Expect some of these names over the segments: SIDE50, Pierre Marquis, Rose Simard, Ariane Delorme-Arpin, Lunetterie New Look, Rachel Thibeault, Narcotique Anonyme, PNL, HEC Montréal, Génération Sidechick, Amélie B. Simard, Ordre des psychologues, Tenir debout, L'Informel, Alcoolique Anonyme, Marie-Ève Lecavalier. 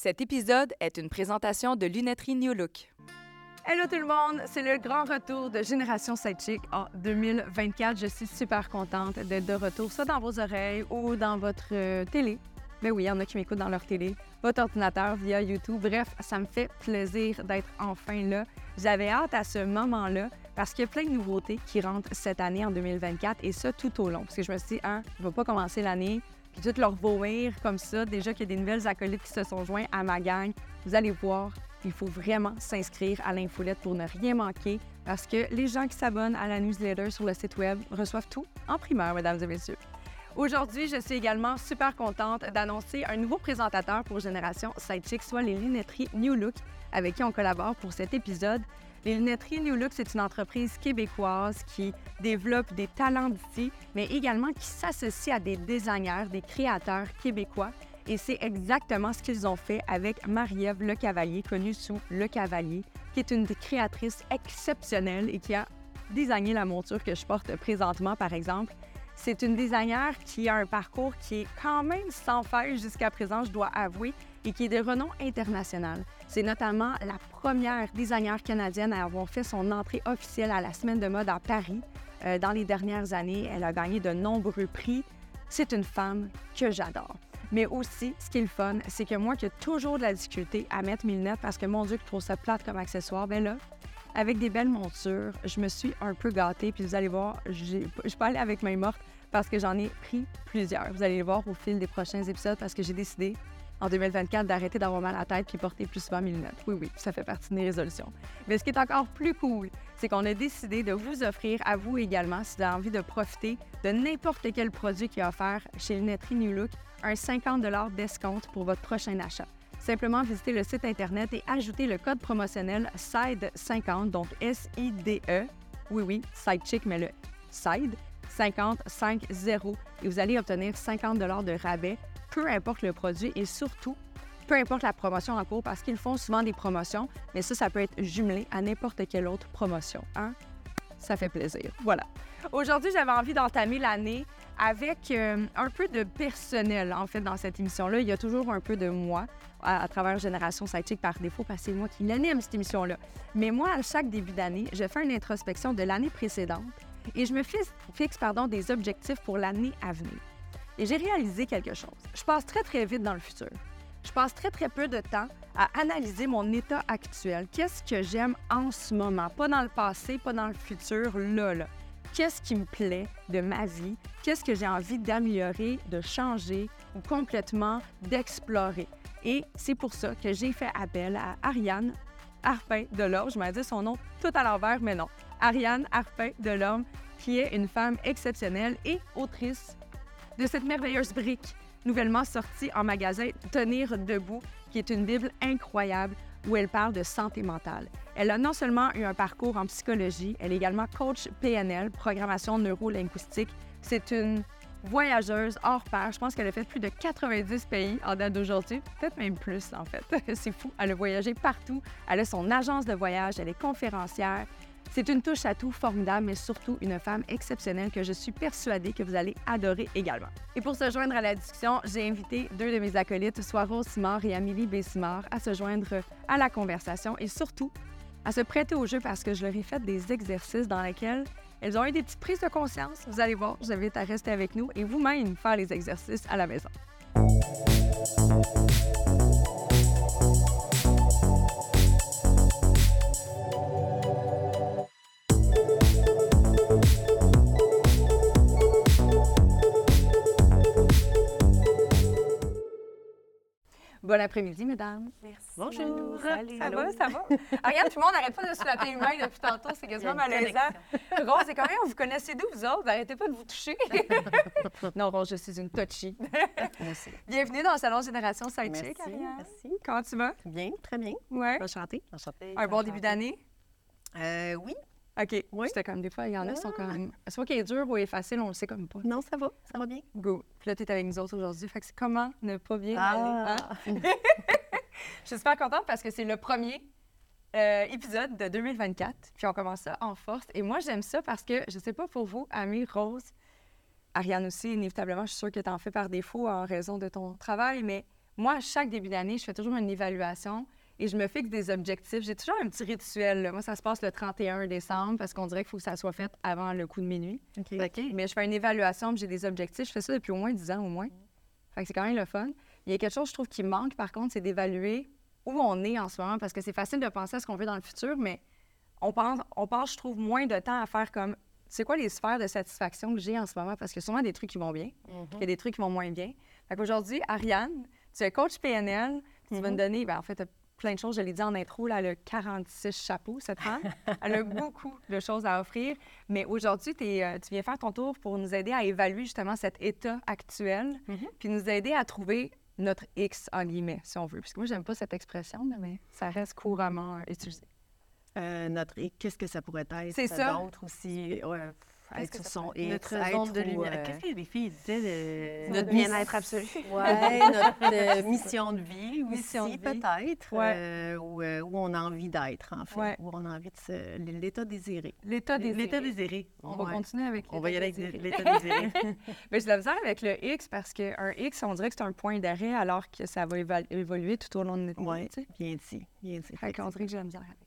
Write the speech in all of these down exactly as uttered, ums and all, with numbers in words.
Cet épisode est une présentation de Lunetterie New Look. Hello tout le monde! C'est le grand retour de Génération Sidechick en deux mille vingt-quatre. Je suis super contente d'être de retour, soit dans vos oreilles ou dans votre euh, télé. Mais oui, il y en a qui m'écoutent dans leur télé, votre ordinateur via YouTube. Bref, ça me fait plaisir d'être enfin là. J'avais hâte à ce moment-là parce qu'il y a plein de nouveautés qui rentrent cette année en deux mille vingt-quatre et ça tout au long. Parce que je me suis dit, hein, je ne vais pas commencer l'année puis tout leur vomir comme ça. Déjà qu'il y a des nouvelles acolytes qui se sont joints à ma gang. Vous allez voir. Il faut vraiment s'inscrire à l'infolette pour ne rien manquer parce que les gens qui s'abonnent à la newsletter sur le site web reçoivent tout en primeur, mesdames et messieurs. Aujourd'hui, je suis également super contente d'annoncer un nouveau présentateur pour Génération Sidechick, soit les Lunetteries New Look, avec qui on collabore pour cet épisode. Les Lunetteries New Look, c'est une entreprise québécoise qui développe des talents d'ici, mais également qui s'associe à des designers, des créateurs québécois. Et c'est exactement ce qu'ils ont fait avec Marie-Ève Lecavalier, connue sous Lecavalier, qui est une créatrice exceptionnelle et qui a designé la monture que je porte présentement, par exemple. C'est une designer qui a un parcours qui est quand même sans faille jusqu'à présent, je dois avouer, et qui est de renom international. C'est notamment la première designer canadienne à avoir fait son entrée officielle à la Semaine de mode à Paris. Euh, dans les dernières années, elle a gagné de nombreux prix. C'est une femme que j'adore. Mais aussi, ce qui est le fun, c'est que moi qui ai toujours de la difficulté à mettre mes lunettes parce que mon Dieu, que je trouve ça plate comme accessoire, bien là, avec des belles montures, je me suis un peu gâtée. Puis vous allez voir, je peux aller avec main morte parce que j'en ai pris plusieurs. Vous allez le voir au fil des prochains épisodes parce que j'ai décidé en deux mille vingt-quatre d'arrêter d'avoir mal à la tête puis porter plus souvent mes lunettes. Oui, oui, ça fait partie de mes résolutions. Mais ce qui est encore plus cool, c'est qu'on a décidé de vous offrir à vous également, si vous avez envie de profiter de n'importe quel produit qui est offert chez Lunetterie New Look, un cinquante dollars d'escompte pour votre prochain achat. Simplement visitez le site Internet et ajoutez le code promotionnel S I D E cinquante, donc S I D E, oui, oui, Sidechick, mais le S I D E cinquante, cinq zéro, et vous allez obtenir cinquante dollars de rabais, peu importe le produit et surtout, peu importe la promotion en cours, parce qu'ils font souvent des promotions, mais ça, ça peut être jumelé à n'importe quelle autre promotion, hein? Ça fait plaisir. Voilà. Aujourd'hui, j'avais envie d'entamer l'année avec euh, un peu de personnel, en fait, dans cette émission-là. Il y a toujours un peu de moi à, à travers Génération Sidechick par défaut, parce que c'est moi qui l'anime, cette émission-là. Mais moi, à chaque début d'année, je fais une introspection de l'année précédente et je me fixe, fixe pardon, des objectifs pour l'année à venir. Et j'ai réalisé quelque chose. Je passe très, très vite dans le futur. Je passe très, très peu de temps à analyser mon état actuel. Qu'est-ce que j'aime en ce moment? Pas dans le passé, pas dans le futur, là, là. Qu'est-ce qui me plaît de ma vie? Qu'est-ce que j'ai envie d'améliorer, de changer ou complètement d'explorer? Et c'est pour ça que j'ai fait appel à Ariane Arpin Delorme. Je m'en dis son nom tout à l'envers, mais non. Ariane Arpin Delorme, qui est une femme exceptionnelle et autrice de cette merveilleuse brique nouvellement sortie en magasin Tenir debout, qui est une Bible incroyable où elle parle de santé mentale. Elle a non seulement eu un parcours en psychologie, elle est également coach P N L, programmation neuro-linguistique. C'est une voyageuse hors pair. Je pense qu'elle a fait plus de quatre-vingt-dix pays en date d'aujourd'hui, peut-être même plus en fait. C'est fou, elle a voyagé partout, elle a son agence de voyage, elle est conférencière. C'est une touche à tout formidable, mais surtout une femme exceptionnelle que je suis persuadée que vous allez adorer également. Et pour se joindre à la discussion, j'ai invité deux de mes acolytes, soit Rachel Thibeault et Amélie B. Simard, à se joindre à la conversation et surtout à se prêter au jeu parce que je leur ai fait des exercices dans lesquels elles ont eu des petites prises de conscience. Vous allez voir, je vous invite à rester avec nous et vous-même faire les exercices à la maison. Bon après-midi, mesdames. Merci. Bonjour. Salut. Ça va, ça va? Ariane, tout le monde n'arrête pas de se taper humain depuis tantôt, c'est quasiment malaisant. Rose, c'est quand même, vous connaissez d'où, vous autres? Arrêtez pas de vous toucher. Non, Rose, je suis une touchy. Merci. Bienvenue dans le Salon Génération Sidechick. Merci, Ariane. Merci. Comment tu vas? Bien, très bien. Ouais. Enchantée. Enchantée. Un bon début d'année? Euh, oui. OK. Oui. C'était comme des fois, il y en a qui ah. sont comme... Soit qui est dur ou est facile, on le sait comme pas. Non, ça va. Ça va bien. Go. Puis là, tu es avec nous autres aujourd'hui. Fait que c'est comment ne pas bien ah. aller. Hein? Je suis super contente parce que c'est le premier euh, épisode de deux mille vingt-quatre. Puis on commence ça en force. Et moi, j'aime ça parce que, je sais pas pour vous, Amé, Rose, Ariane aussi, inévitablement, je suis sûre que tu en fais par défaut en raison de ton travail, mais Moi, à chaque début d'année, je fais toujours une évaluation et je me fixe des objectifs. J'ai toujours un petit rituel, là. Moi, ça se passe le trente et un décembre parce qu'on dirait qu'il faut que ça soit fait avant le coup de minuit. Okay. Okay. Mais je fais une évaluation, j'ai des objectifs. Je fais ça depuis au moins dix ans au moins. Fait que c'est quand même le fun. Il y a quelque chose, je trouve, qui manque, par contre, c'est d'évaluer où on est en ce moment, parce que c'est facile de penser à ce qu'on veut dans le futur, mais on pense, on pense, je trouve, moins de temps à faire comme, c'est quoi les sphères de satisfaction que j'ai en ce moment, parce qu'il y a sûrement des trucs qui vont bien, mm-hmm. qu'il y a des trucs qui vont moins bien. Fait qu'aujourd'hui, Ariane, tu es coach P N L, tu mm-hmm. vas me donner, bien, en fait, tu as plein de choses, je l'ai dit en intro, là, elle a quarante-six chapeaux, cette femme. Elle a beaucoup de choses à offrir, mais aujourd'hui, t'es, tu viens faire ton tour pour nous aider à évaluer justement cet état actuel, mm-hmm. puis nous aider à trouver notre « X », en guillemets, si on veut. Parce que moi, j'aime pas cette expression, mais ça reste couramment utilisé. Euh, notre « X », qu'est-ce que ça pourrait être? C'est ça. D'autres aussi, ouais, être sur son « X », notre zone de lumière. Euh... Qu'est-ce que les filles disaient? De... Notre bien-être absolu. Ouais, notre euh, mission de vie mission aussi, de vie. peut-être, ouais. euh, où, où on a envie d'être, en fait, ouais. où on a envie de se... l'état désiré. L'état désiré. L'état désiré. On ouais. va continuer avec l'état désiré. On va y aller désiré. avec l'état désiré. Mais je la faisais avec le X parce qu'un X, on dirait que c'est un point d'arrêt alors que ça va évo- évoluer tout au long de notre vie. Oui, bien dit, bien dit. Fait qu'on dirait que j'ai la misère avec.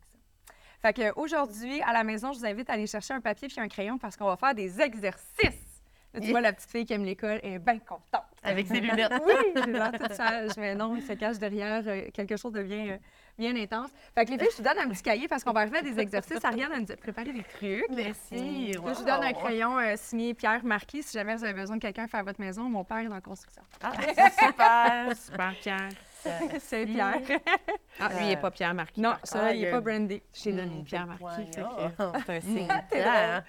Fait qu'aujourd'hui, à la maison, je vous invite à aller chercher un papier puis un crayon parce qu'on va faire des exercices. Là, tu vois, la petite fille qui aime l'école est bien contente. Avec ses lunettes. Oui, là, toute seule. Mais non, il se cache derrière. Quelque chose de bien, bien intense. Fait que les filles, je vous donne un petit cahier parce qu'on va arriver à des exercices. Ariane, elle nous a préparé des trucs. Merci. Wow. Là, je vous donne un crayon euh, signé Pierre Marquis. Si jamais vous avez besoin de quelqu'un faire votre maison, mon père est dans la construction. Ah, super, super, Pierre. C'est, c'est Pierre. Ah, lui, il n'est pas Pierre Marquis. Non, ça, ah, il n'est euh... pas brandé. Je t'ai donné Pierre Marquis. Wow. Que... Oh, c'est un signe. Hein?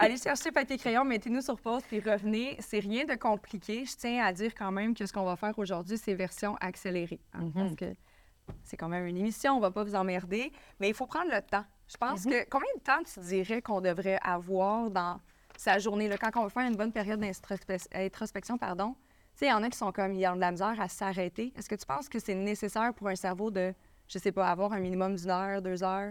Allez chercher papier-crayon, mettez-nous sur pause, puis revenez. C'est rien de compliqué. Je tiens à dire quand même que ce qu'on va faire aujourd'hui, c'est version accélérée. Hein, mm-hmm. Parce que c'est quand même une émission, on ne va pas vous emmerder. Mais il faut prendre le temps. Je pense mm-hmm. que... Combien de temps tu dirais qu'on devrait avoir dans sa journée? Là, quand on va faire une bonne période d'introspection, pardon, tu sais, il y en a qui sont comme, ils ont de la misère à s'arrêter. Est-ce que tu penses que c'est nécessaire pour un cerveau de, je sais pas, avoir un minimum d'une heure, deux heures?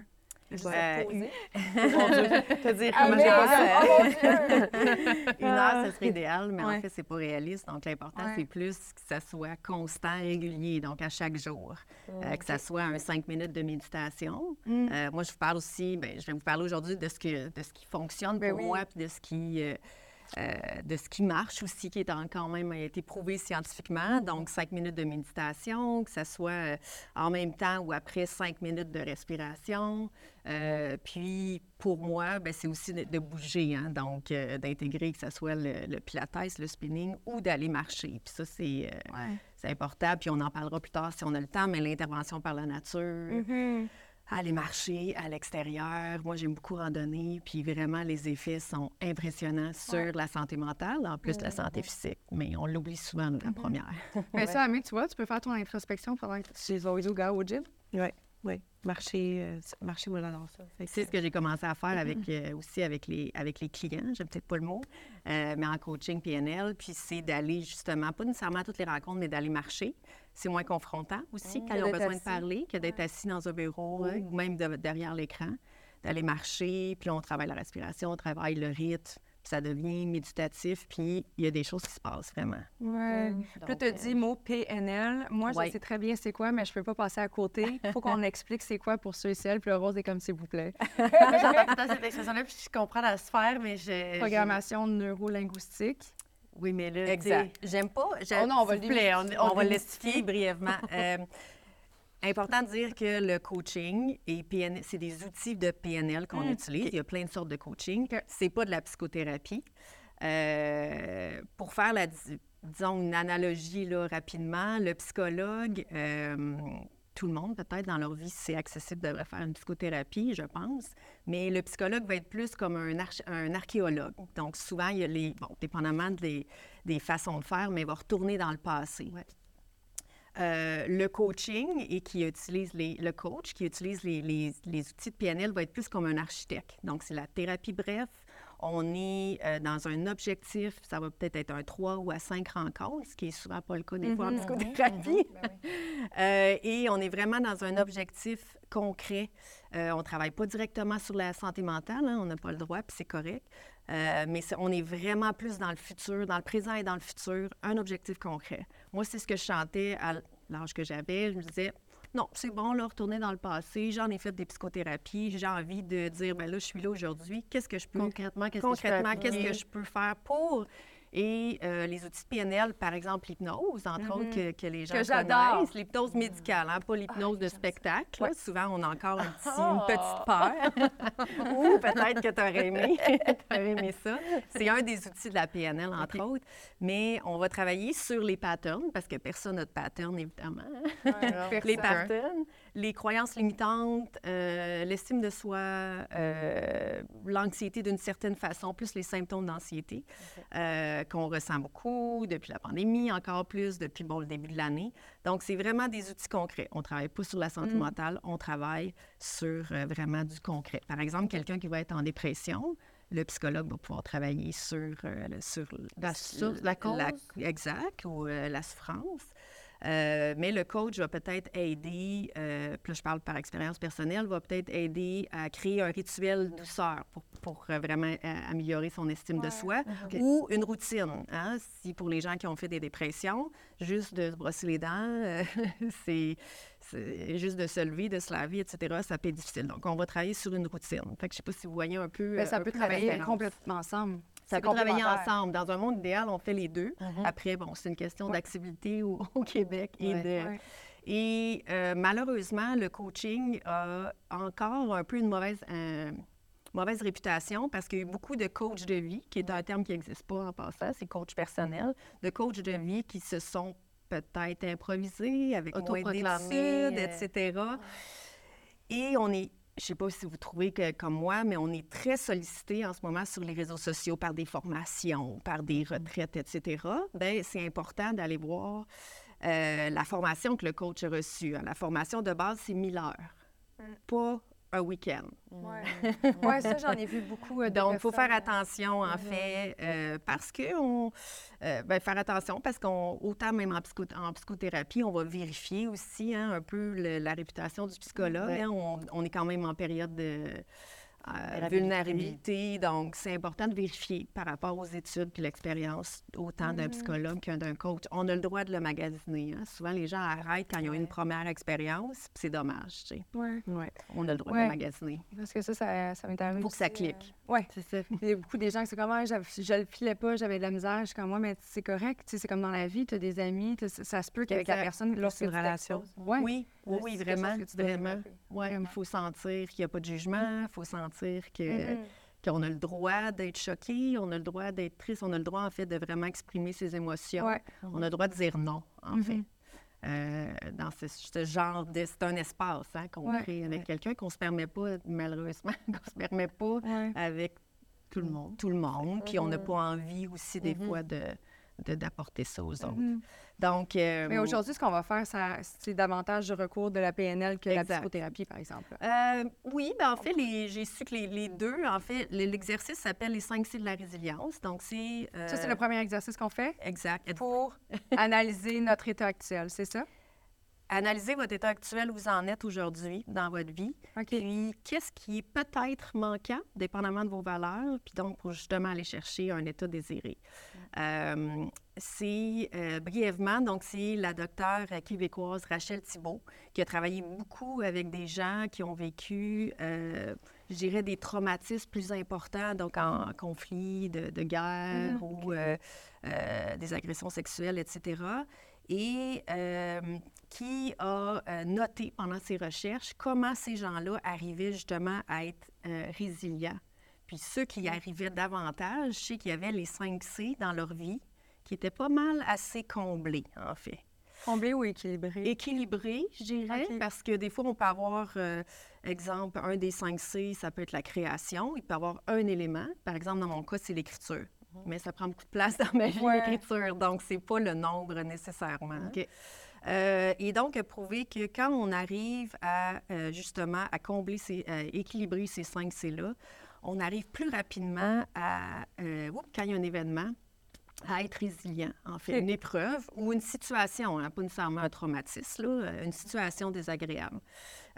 Je ouais. poser. Mon Dieu, te dire comment j'ai passé. Une heure, ce serait idéal, mais ouais. en fait, c'est pas réaliste. Donc, l'important, ouais. c'est plus que ça soit constant, régulier, donc à chaque jour. Mm. Euh, que ça soit un cinq minutes de méditation. Mm. Euh, moi, je vous parle aussi, bien, je vais vous parler aujourd'hui de ce, que, de ce qui fonctionne pour oui. moi, puis de ce qui... Euh, Euh, de ce qui marche aussi, qui est en, quand même a été prouvé scientifiquement. Donc, cinq minutes de méditation, que ce soit euh, en même temps ou après cinq minutes de respiration. Euh, puis, pour moi, bien, c'est aussi de, de bouger, hein, donc euh, d'intégrer que ce soit le, le pilates, le spinning ou d'aller marcher. Puis ça, c'est, euh, ouais. c'est important. Puis on en parlera plus tard si on a le temps, mais l'intervention par la nature... Mm-hmm. Aller marcher à l'extérieur. Moi, j'aime beaucoup randonner. Puis vraiment, les effets sont impressionnants sur ouais. la santé mentale, en plus de mmh. la santé physique. Mais on l'oublie souvent, la mmh. première. Mais ça, Amé, tu vois, tu peux faire ton introspection pendant que tu vas au gars au gym. Oui, oui. Marcher, euh, marcher, moi, j'adore ça. Que... C'est ce que j'ai commencé à faire avec, euh, aussi avec les, avec les clients, j'aime peut-être pas le mot, euh, mais en coaching P N L. Puis c'est d'aller justement, pas nécessairement à toutes les rencontres, mais d'aller marcher. C'est moins confrontant aussi mmh, quand ils ont besoin assis. de parler que d'être assis dans un bureau oui. ou même de, derrière l'écran, d'aller marcher. Puis là, on travaille la respiration, on travaille le rythme, puis ça devient méditatif, puis il y a des choses qui se passent vraiment. Oui. Mmh. Puis là, tu as dit mot P N L. Moi, ouais. je sais très bien c'est quoi, mais je peux pas passer à côté. Il faut qu'on explique c'est quoi pour ceux et celles. Puis le rose est comme s'il vous plaît. J'entends tout à cette expression-là, puis je comprends la sphère, mais je... Programmation je... neurolinguistique. Oui, mais là, exact. J'aime pas... J'aime, oh non, on va s'il le plaît, on, on, on va l'expliquer brièvement. Euh, important de dire que le coaching et P N L, c'est des outils de P N L qu'on mmh, utilise. Okay. Il y a plein de sortes de coaching. Okay. C'est pas de la psychothérapie. Euh, pour faire, la, disons, une analogie là, rapidement, le psychologue... Euh, tout le monde, peut-être, dans leur vie, c'est accessible de faire une psychothérapie, je pense. Mais le psychologue va être plus comme un, arch- un archéologue. Donc, souvent, il y a les... Bon, dépendamment des, des façons de faire, mais il va retourner dans le passé. Ouais. Euh, le coaching, et qui utilise les, le coach, qui utilise les, les, les outils de P N L, va être plus comme un architecte. Donc, c'est la thérapie bref. On est euh, dans un objectif, ça va peut-être être un trois ou à cinq rencontres, ce qui est souvent pas le cas des mm-hmm, fois en psychothérapie. Mm-hmm, ben oui. euh, et on est vraiment dans un objectif concret. Euh, on travaille pas directement sur la santé mentale, hein, on n'a pas le droit, puis c'est correct. Euh, mais c'est, on est vraiment plus dans le futur, dans le présent et dans le futur, un objectif concret. Moi, c'est ce que je chantais à l'âge que j'avais. Je me disais, non, c'est bon, là, retourner dans le passé. J'en ai fait des psychothérapies. J'ai envie de dire, bien là, je suis là aujourd'hui. Qu'est-ce que je peux... Concrètement, qu'est-ce, concrètement, que, je qu'est-ce que je peux faire pour... Et euh, les outils P N L, par exemple, l'hypnose, entre mm-hmm. autres, que, que les gens que j'adore. connaissent. L'hypnose médicale, hein, pas l'hypnose ah, de spectacle. Ouais. Souvent, on a encore un petit, oh. une petite peur. Ou peut-être que tu aurais aimé. t'aurais aimé ça. C'est un des outils de la P N L, entre okay. autres. Mais on va travailler sur les patterns, parce que personne n'a de pattern, évidemment. Ouais, les patterns, les croyances limitantes, euh, l'estime de soi, euh, l'anxiété d'une certaine façon, plus les symptômes d'anxiété. Okay. Euh, qu'on ressent beaucoup depuis la pandémie, encore plus depuis bon, le début de l'année. Donc, c'est vraiment des outils concrets. On ne travaille pas sur la santé mmh. mentale, on travaille sur euh, vraiment du concret. Par exemple, quelqu'un qui va être en dépression, le psychologue va pouvoir travailler sur, euh, sur, la, sur la cause. La, exact, ou euh, la souffrance. Euh, mais le coach va peut-être aider, euh, puis là, je parle par expérience personnelle, va peut-être aider à créer un rituel douceur pour, pour euh, vraiment à, améliorer son estime ouais. de soi, okay. ou une routine. Hein? Si pour les gens qui ont fait des dépressions, juste de se brosser les dents, euh, c'est, c'est juste de se lever, de se laver, et cetera, ça peut être difficile. Donc, on va travailler sur une routine. Fait que je ne sais pas si vous voyez un peu... Bien, ça un peut peu travailler complètement ensemble. Ça peut travailler ensemble. Dans un monde idéal, on fait les deux. Mm-hmm. Après, bon, c'est une question ouais. d'accessibilité au, au Québec. Et, ouais, de... ouais. et euh, malheureusement, le coaching a encore un peu une mauvaise, euh, mauvaise réputation parce qu'il y a eu beaucoup de coachs de vie, qui est un terme qui n'existe pas en passant, c'est coach personnel, de coachs de vie qui se sont peut-être improvisés avec moins d'études, et cetera. Ouais. Et on est... Je ne sais pas si vous trouvez que, comme moi, mais on est très sollicité en ce moment sur les réseaux sociaux par des formations, par des retraites, et cetera. Bien, c'est important d'aller voir euh, la formation que le coach a reçue. La formation de base, c'est mille heures, mm. pas un week-end. Oui, ouais, ça, j'en ai vu beaucoup. Euh, Donc, il faut faire attention, en mm-hmm. fait, euh, parce que on... Euh, bien, faire attention, parce qu'on, autant même en, psycho- en psychothérapie, on va vérifier aussi hein, un peu le, la réputation du psychologue. Ouais. Hein, on, on est quand même en période de euh, vulnérabilité, donc c'est important de vérifier par rapport aux études puis l'expérience autant mm-hmm. d'un psychologue qu'un d'un coach. On a le droit de le magasiner. Hein. Souvent, les gens arrêtent quand ils ont ouais. une première expérience, puis c'est dommage, tu sais. Oui. Ouais. On a le droit ouais. de le magasiner. Parce que ça, ça, ça m'est arrivé. Il faut que ça clique. Euh... Oui, c'est ça. Il y a beaucoup des gens qui sont comme, ah, je, je le filais pas, j'avais de la misère, je suis comme, moi, mais c'est correct, tu sais, c'est comme dans la vie, tu as des amis, ça se peut qu'avec la personne, lorsque une relation. Ouais. Oui, oui, oui, vraiment, vraiment. Ouais, il faut sentir qu'il n'y a pas de jugement, il faut sentir que, mm-hmm. qu'on a le droit d'être choqué, on a le droit d'être triste, on a le droit, en fait, de vraiment exprimer ses émotions. Ouais. On a le droit de dire non, en mm-hmm. fait. Euh, dans ce, ce genre de... C'est un espace hein, qu'on ouais, crée avec ouais. quelqu'un qu'on ne se permet pas, malheureusement, qu'on ne se permet pas ouais. avec tout le monde. Tout le monde. Mm-hmm. Puis on n'a pas envie aussi, des mm-hmm. fois, de, de, d'apporter ça aux autres. Mm-hmm. Donc... Euh, Mais aujourd'hui, ce qu'on va faire, ça, c'est davantage de recours de la P N L que de la psychothérapie, par exemple. Euh, oui, bien, en fait, les, j'ai su que les, les deux, en fait, l'exercice s'appelle les cinq C de la résilience. Donc, c'est... Euh... Ça, c'est le premier exercice qu'on fait? Exact. Pour analyser notre état actuel, c'est ça? Analysez votre état actuel, où vous en êtes aujourd'hui dans votre vie. Okay. Puis, qu'est-ce qui est peut-être manquant, dépendamment de vos valeurs, puis donc pour justement aller chercher un état désiré. Mm. Euh, c'est euh, brièvement, donc c'est la docteure québécoise Rachel Thibeault qui a travaillé beaucoup avec des gens qui ont vécu, euh, je dirais, des traumatismes plus importants, donc en, en conflit de, de guerre mm. ou euh, euh, des agressions sexuelles, et cetera. Et euh, qui a euh, noté pendant ses recherches comment ces gens-là arrivaient justement à être euh, résilients. Puis ceux qui y arrivaient davantage, je sais qu'il y avait les cinq C dans leur vie qui étaient pas mal assez comblés, en fait. Comblés ou équilibrés? Équilibrés, je dirais, okay. parce que des fois, on peut avoir, euh, exemple, un des cinq C, ça peut être la création. Il peut avoir un élément. Par exemple, dans mon cas, c'est l'écriture. Mais ça prend beaucoup de place dans ma vie, ouais. l'écriture. Donc, c'est pas le nombre nécessairement. Okay. Euh, et donc, prouver que quand on arrive à, euh, justement, à combler, ces, à équilibrer ces cinq C-là, on arrive plus rapidement à, euh, oups, quand il y a un événement, à être résilient, en fait, une épreuve ou une situation, hein, pas nécessairement un traumatisme, là, une situation désagréable.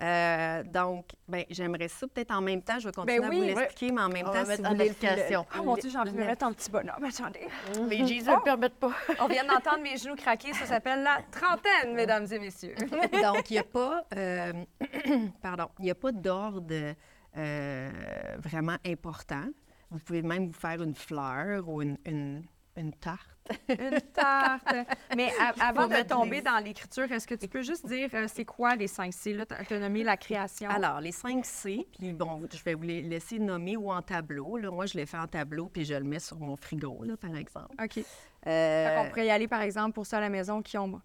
Euh, donc, ben, j'aimerais ça. Peut-être en même temps, je vais continuer ben oui, à vous l'expliquer, oui. mais en même on temps, si vous voulez le... Ah mon Dieu, j'en veux mettre un petit bonhomme, attendez. Les Jésus ne le permettent pas. On vient d'entendre mes genoux craquer, ça s'appelle la trentaine, mesdames et messieurs. Donc, il n'y a pas, euh... pardon, il n'y a pas d'ordre euh, vraiment important. Vous pouvez même vous faire une fleur ou une... une... Une tarte. Une tarte. Mais à, avant de tomber les... dans l'écriture, est-ce que tu peux juste dire euh, c'est quoi les cinq C? Là, tu as nommé la création. Alors, les cinq C, puis bon, je vais vous les laisser nommer ou en tableau. Là, moi, je les fais en tableau, puis je le mets sur mon frigo, là, par exemple. OK. Euh... On pourrait y aller, par exemple, pour ceux à la maison qui ont...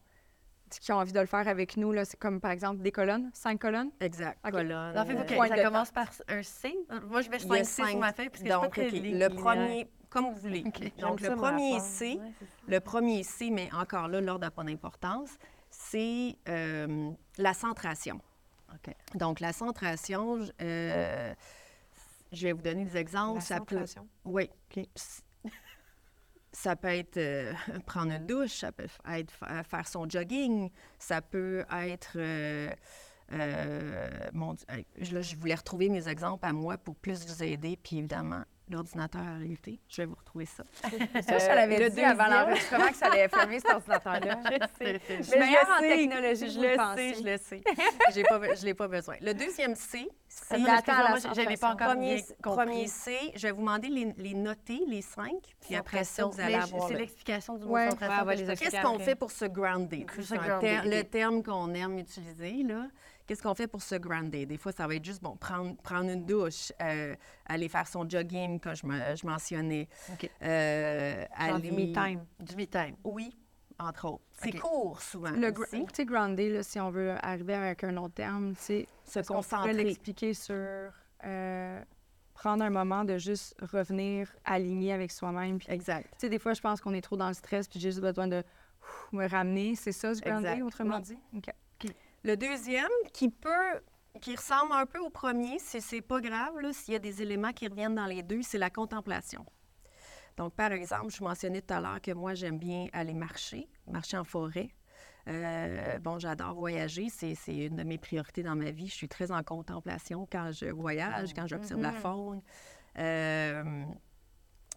qui ont envie de le faire avec nous, là, c'est comme, par exemple, des colonnes, cinq colonnes? Exact. Okay. Colonnes. En fait, okay. Ça commence par un C. Moi, je mets cinq C sur ma feuille, parce que donc, je okay. les... le premier, comme vous voulez. Okay. Donc, le premier, C, ouais, le premier C, mais encore là, l'ordre n'a pas d'importance, c'est euh, la centration. Okay. Donc, la centration, euh, euh... je vais vous donner des exemples. La ça centration? Peut... Oui. Okay. Ça peut être euh, prendre une douche, ça peut être faire son jogging, ça peut être... Euh, euh, mon Dieu, là, je voulais retrouver mes exemples à moi pour plus vous aider, puis évidemment, l'ordinateur a réalité. Je vais vous retrouver ça. Ça, je l'avais euh, dit deuxième... avant l'enregistrement que ça allait fermer cet ordinateur-là. Je le sais. Je suis meilleure en technologie, je le sais, je le sais. Je ne l'ai pas besoin. Le deuxième C, c'est... Je n'avais pas encore bien compris. Premier C, je vais vous demander les, les noter, les cinq, puis après ça, vous allez avoir... C'est l'explication du mot centration. Qu'est-ce qu'on fait pour se grounder? Le terme qu'on aime utiliser, là. Qu'est-ce qu'on fait pour se grounder? Des fois, ça va être juste, bon, prendre, prendre une douche, euh, aller faire son jogging, comme je, me, je mentionnais. Okay. Euh, aller... Du me-time. Du me-time. Oui, entre autres. C'est okay. court, souvent. Le tu sais, grounder, là, si on veut arriver avec un autre terme, c'est se concentrer. On peut l'expliquer sur euh, prendre un moment de juste revenir aligné avec soi-même. Pis, exact. Tu sais, des fois, je pense qu'on est trop dans le stress, puis j'ai juste besoin de ouf, me ramener. C'est ça, se grounder, exact. Autrement dit? OK. Le deuxième, qui peut, qui ressemble un peu au premier, c'est, c'est pas grave, là, s'il y a des éléments qui reviennent dans les deux, c'est la contemplation. Donc, par exemple, je mentionnais tout à l'heure que moi, j'aime bien aller marcher, marcher en forêt. Euh, bon, j'adore voyager, c'est, c'est une de mes priorités dans ma vie. Je suis très en contemplation quand je voyage, quand j'observe mm-hmm. la faune. Euh,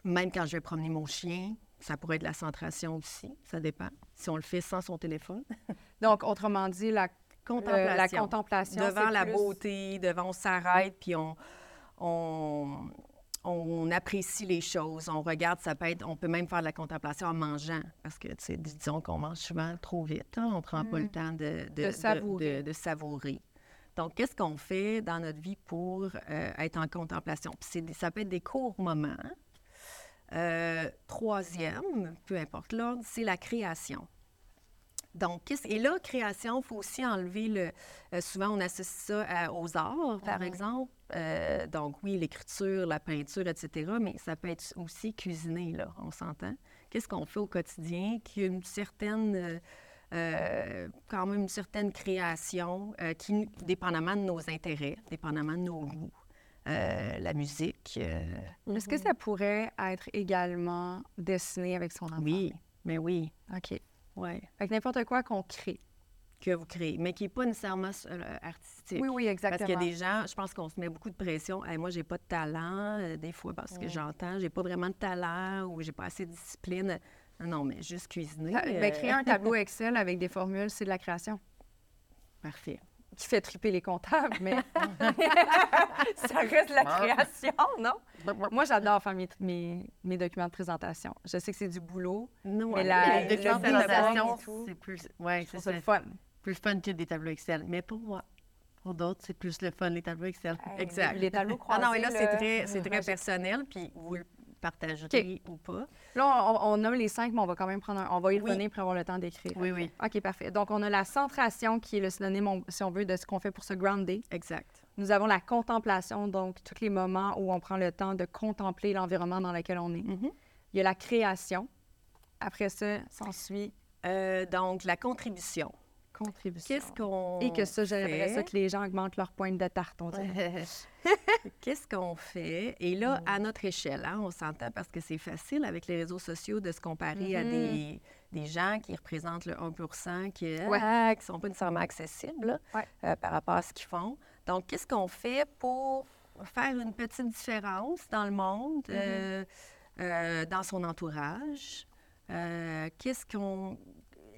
même quand je vais promener mon chien. Ça pourrait être de la centration aussi, ça dépend, si on le fait sans son téléphone. Donc, autrement dit, la contemplation. Euh, la contemplation, devant la plus... beauté, devant on s'arrête, puis on, on, on apprécie les choses, on regarde, ça peut être, on peut même faire de la contemplation en mangeant, parce que, tu sais, disons qu'on mange souvent trop vite, hein, on ne prend mmh. pas le temps de, de, de, savourer. De, de, de savourer. Donc, qu'est-ce qu'on fait dans notre vie pour euh, être en contemplation? Puis c'est, ça peut être des courts moments. Euh, troisième, peu importe l'ordre, c'est la création. Donc, et là, création, il faut aussi enlever le... Euh, souvent, on associe ça à, aux arts, par mm-hmm. exemple. Euh, donc, oui, l'écriture, la peinture, et cetera, mais ça peut être aussi cuisiner, là, on s'entend. Qu'est-ce qu'on fait au quotidien qui a une certaine... Euh, quand même une certaine création euh, qui, dépendamment de nos intérêts, dépendamment de nos goûts. Euh, la musique. Euh... Est-ce que ça pourrait être également dessiné avec son enfant? Oui, mais oui. OK. Ouais. Fait que n'importe quoi qu'on crée. Que vous créez, mais qui n'est pas nécessairement euh, artistique. Oui, oui, exactement. Parce qu'il y a des gens, je pense qu'on se met beaucoup de pression. Hey, moi, j'ai pas de talent, euh, des fois, parce oui. que j'entends, j'ai pas vraiment de talent ou j'ai pas assez de discipline. Non, mais juste cuisiner. Ça, euh... bien, créer un tableau Excel avec des formules, c'est de la création. Parfait. Qui fait triper les comptables, mais ça reste de la création, non? Moi, j'adore faire mes, mes, mes documents de présentation. Je sais que c'est du boulot, non, mais la les documents de présentation, c'est plus... Ouais, je c'est, c'est le fun. Plus fun que des tableaux Excel, mais pour moi, pour d'autres, c'est plus le fun, les tableaux Excel. Hey, exact. Les tableaux croisés... Ah non, et là, le... c'est très, c'est très personnel, puis vous le partagerez okay. ou pas. Là, on, on nomme les cinq, mais on va quand même prendre un... On va y revenir oui. pour avoir le temps d'écrire. Oui, oui. OK, parfait. Donc, on a la centration qui est le synonyme, si on veut, de ce qu'on fait pour se grounder. Exact. Nous avons la contemplation, donc tous les moments où on prend le temps de contempler l'environnement dans lequel on est. Mm-hmm. Il y a la création. Après ça, s'ensuit... Euh, donc, la contribution. Contribution. Qu'est-ce qu'on Et que ça, j'aimerais fait? Ça que les gens augmentent leur pointe de tarte, on dirait. Qu'est-ce qu'on fait? Et là, à notre échelle, hein, on s'entend parce que c'est facile avec les réseaux sociaux de se comparer mm-hmm. à des, des gens qui représentent le un pour cent qui ne ouais. sont pas nécessairement accessibles là, ouais. euh, par rapport à ce qu'ils font. Donc, qu'est-ce qu'on fait pour faire une petite différence dans le monde, mm-hmm. euh, euh, dans son entourage? Euh, qu'est-ce qu'on...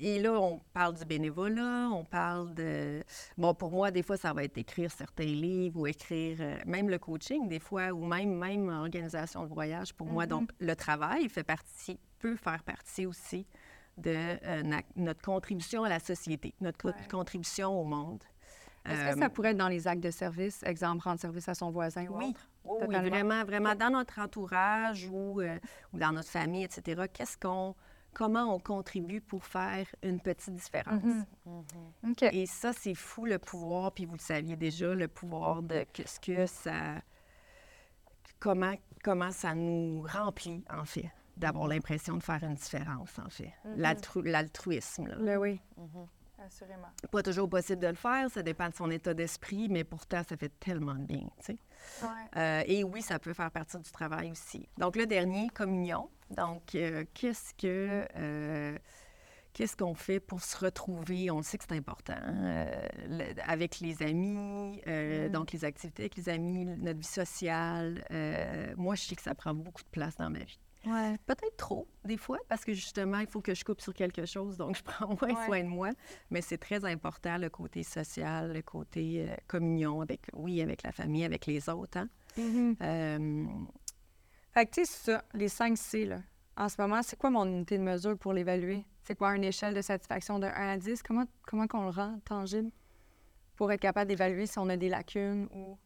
Et là, on parle du bénévolat, on parle de... Bon, pour moi, des fois, ça va être écrire certains livres ou écrire... Euh, même le coaching, des fois, ou même, même organisation de voyage. Pour mm-hmm. moi, donc, le travail fait partie, peut faire partie aussi de euh, na- notre contribution à la société, notre ouais. contribution au monde. Est-ce euh, que ça pourrait être dans les actes de service, exemple, rendre service à son voisin ou oui. autre? Oh, oui, vraiment, vraiment, dans notre entourage ou, euh, ou dans notre famille, et cetera, qu'est-ce qu'on... comment on contribue pour faire une petite différence. Mm-hmm. Mm-hmm. Okay. Et ça, c'est fou, le pouvoir, puis vous le saviez déjà, le pouvoir de qu'est-ce que ça... Comment, comment ça nous remplit, en fait, d'avoir l'impression de faire une différence, en fait. Mm-hmm. L'altru... L'altruisme, là. Le oui. Mm-hmm. Assurément. Pas toujours possible de le faire, ça dépend de son état d'esprit, mais pourtant, ça fait tellement de bien, tu sais. Ouais. Euh, et oui, ça peut faire partie du travail aussi. Donc, le dernier, communion. Donc, euh, qu'est-ce que... Euh, qu'est-ce qu'on fait pour se retrouver? On le sait que c'est important. Euh, le, avec les amis, euh, mm. donc les activités avec les amis, notre vie sociale. Euh, moi, je sais que ça prend beaucoup de place dans ma vie. Ouais. Peut-être trop, des fois, parce que justement, il faut que je coupe sur quelque chose, donc je prends moins ouais. soin de moi. Mais c'est très important, le côté social, le côté euh, communion, avec, oui, avec la famille, avec les autres. Hein? Mm-hmm. Euh... Fait que, tu sais, c'est ça, les cinq C, là. En ce moment, c'est quoi mon unité de mesure pour l'évaluer? C'est quoi une échelle de satisfaction de un à dix? Comment, comment qu'on le rend tangible pour être capable d'évaluer si on a des lacunes ou...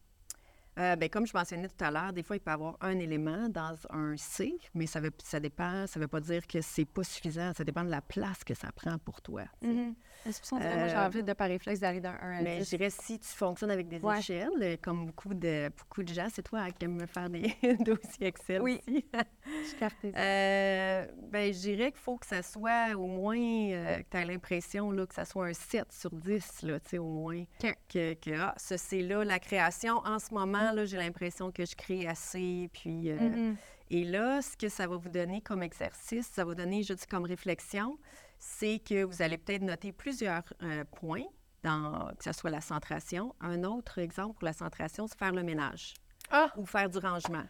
Euh, ben, comme je mentionnais tout à l'heure, des fois, il peut y avoir un élément dans un C, mais ça veut, ça dépend, ça veut pas dire que c'est pas suffisant. Ça dépend de la place que ça prend pour toi. Mm-hmm. C'est pour ça que euh, moi, j'ai envie de par réflexe d'aller d'un un à dix. Mais je dirais, si tu fonctionnes avec des ouais. échelles, comme beaucoup de, beaucoup de gens, c'est toi hein, qui aime me faire des dossiers Excel oui. aussi. Je carte euh, ben, je dirais qu'il faut que ça soit au moins, euh, que tu aies l'impression là, que ça soit un sept sur dix, là, au moins. Okay. Que, que ah, ce C-là, la création, en ce moment, là, j'ai l'impression que je crée assez, puis... Euh, mm-hmm. Et là, ce que ça va vous donner comme exercice, ça va vous donner, je dis comme réflexion, c'est que vous allez peut-être noter plusieurs euh, points, dans, que ce soit la centration. Un autre exemple pour la centration, c'est faire le ménage ah. ou faire du rangement.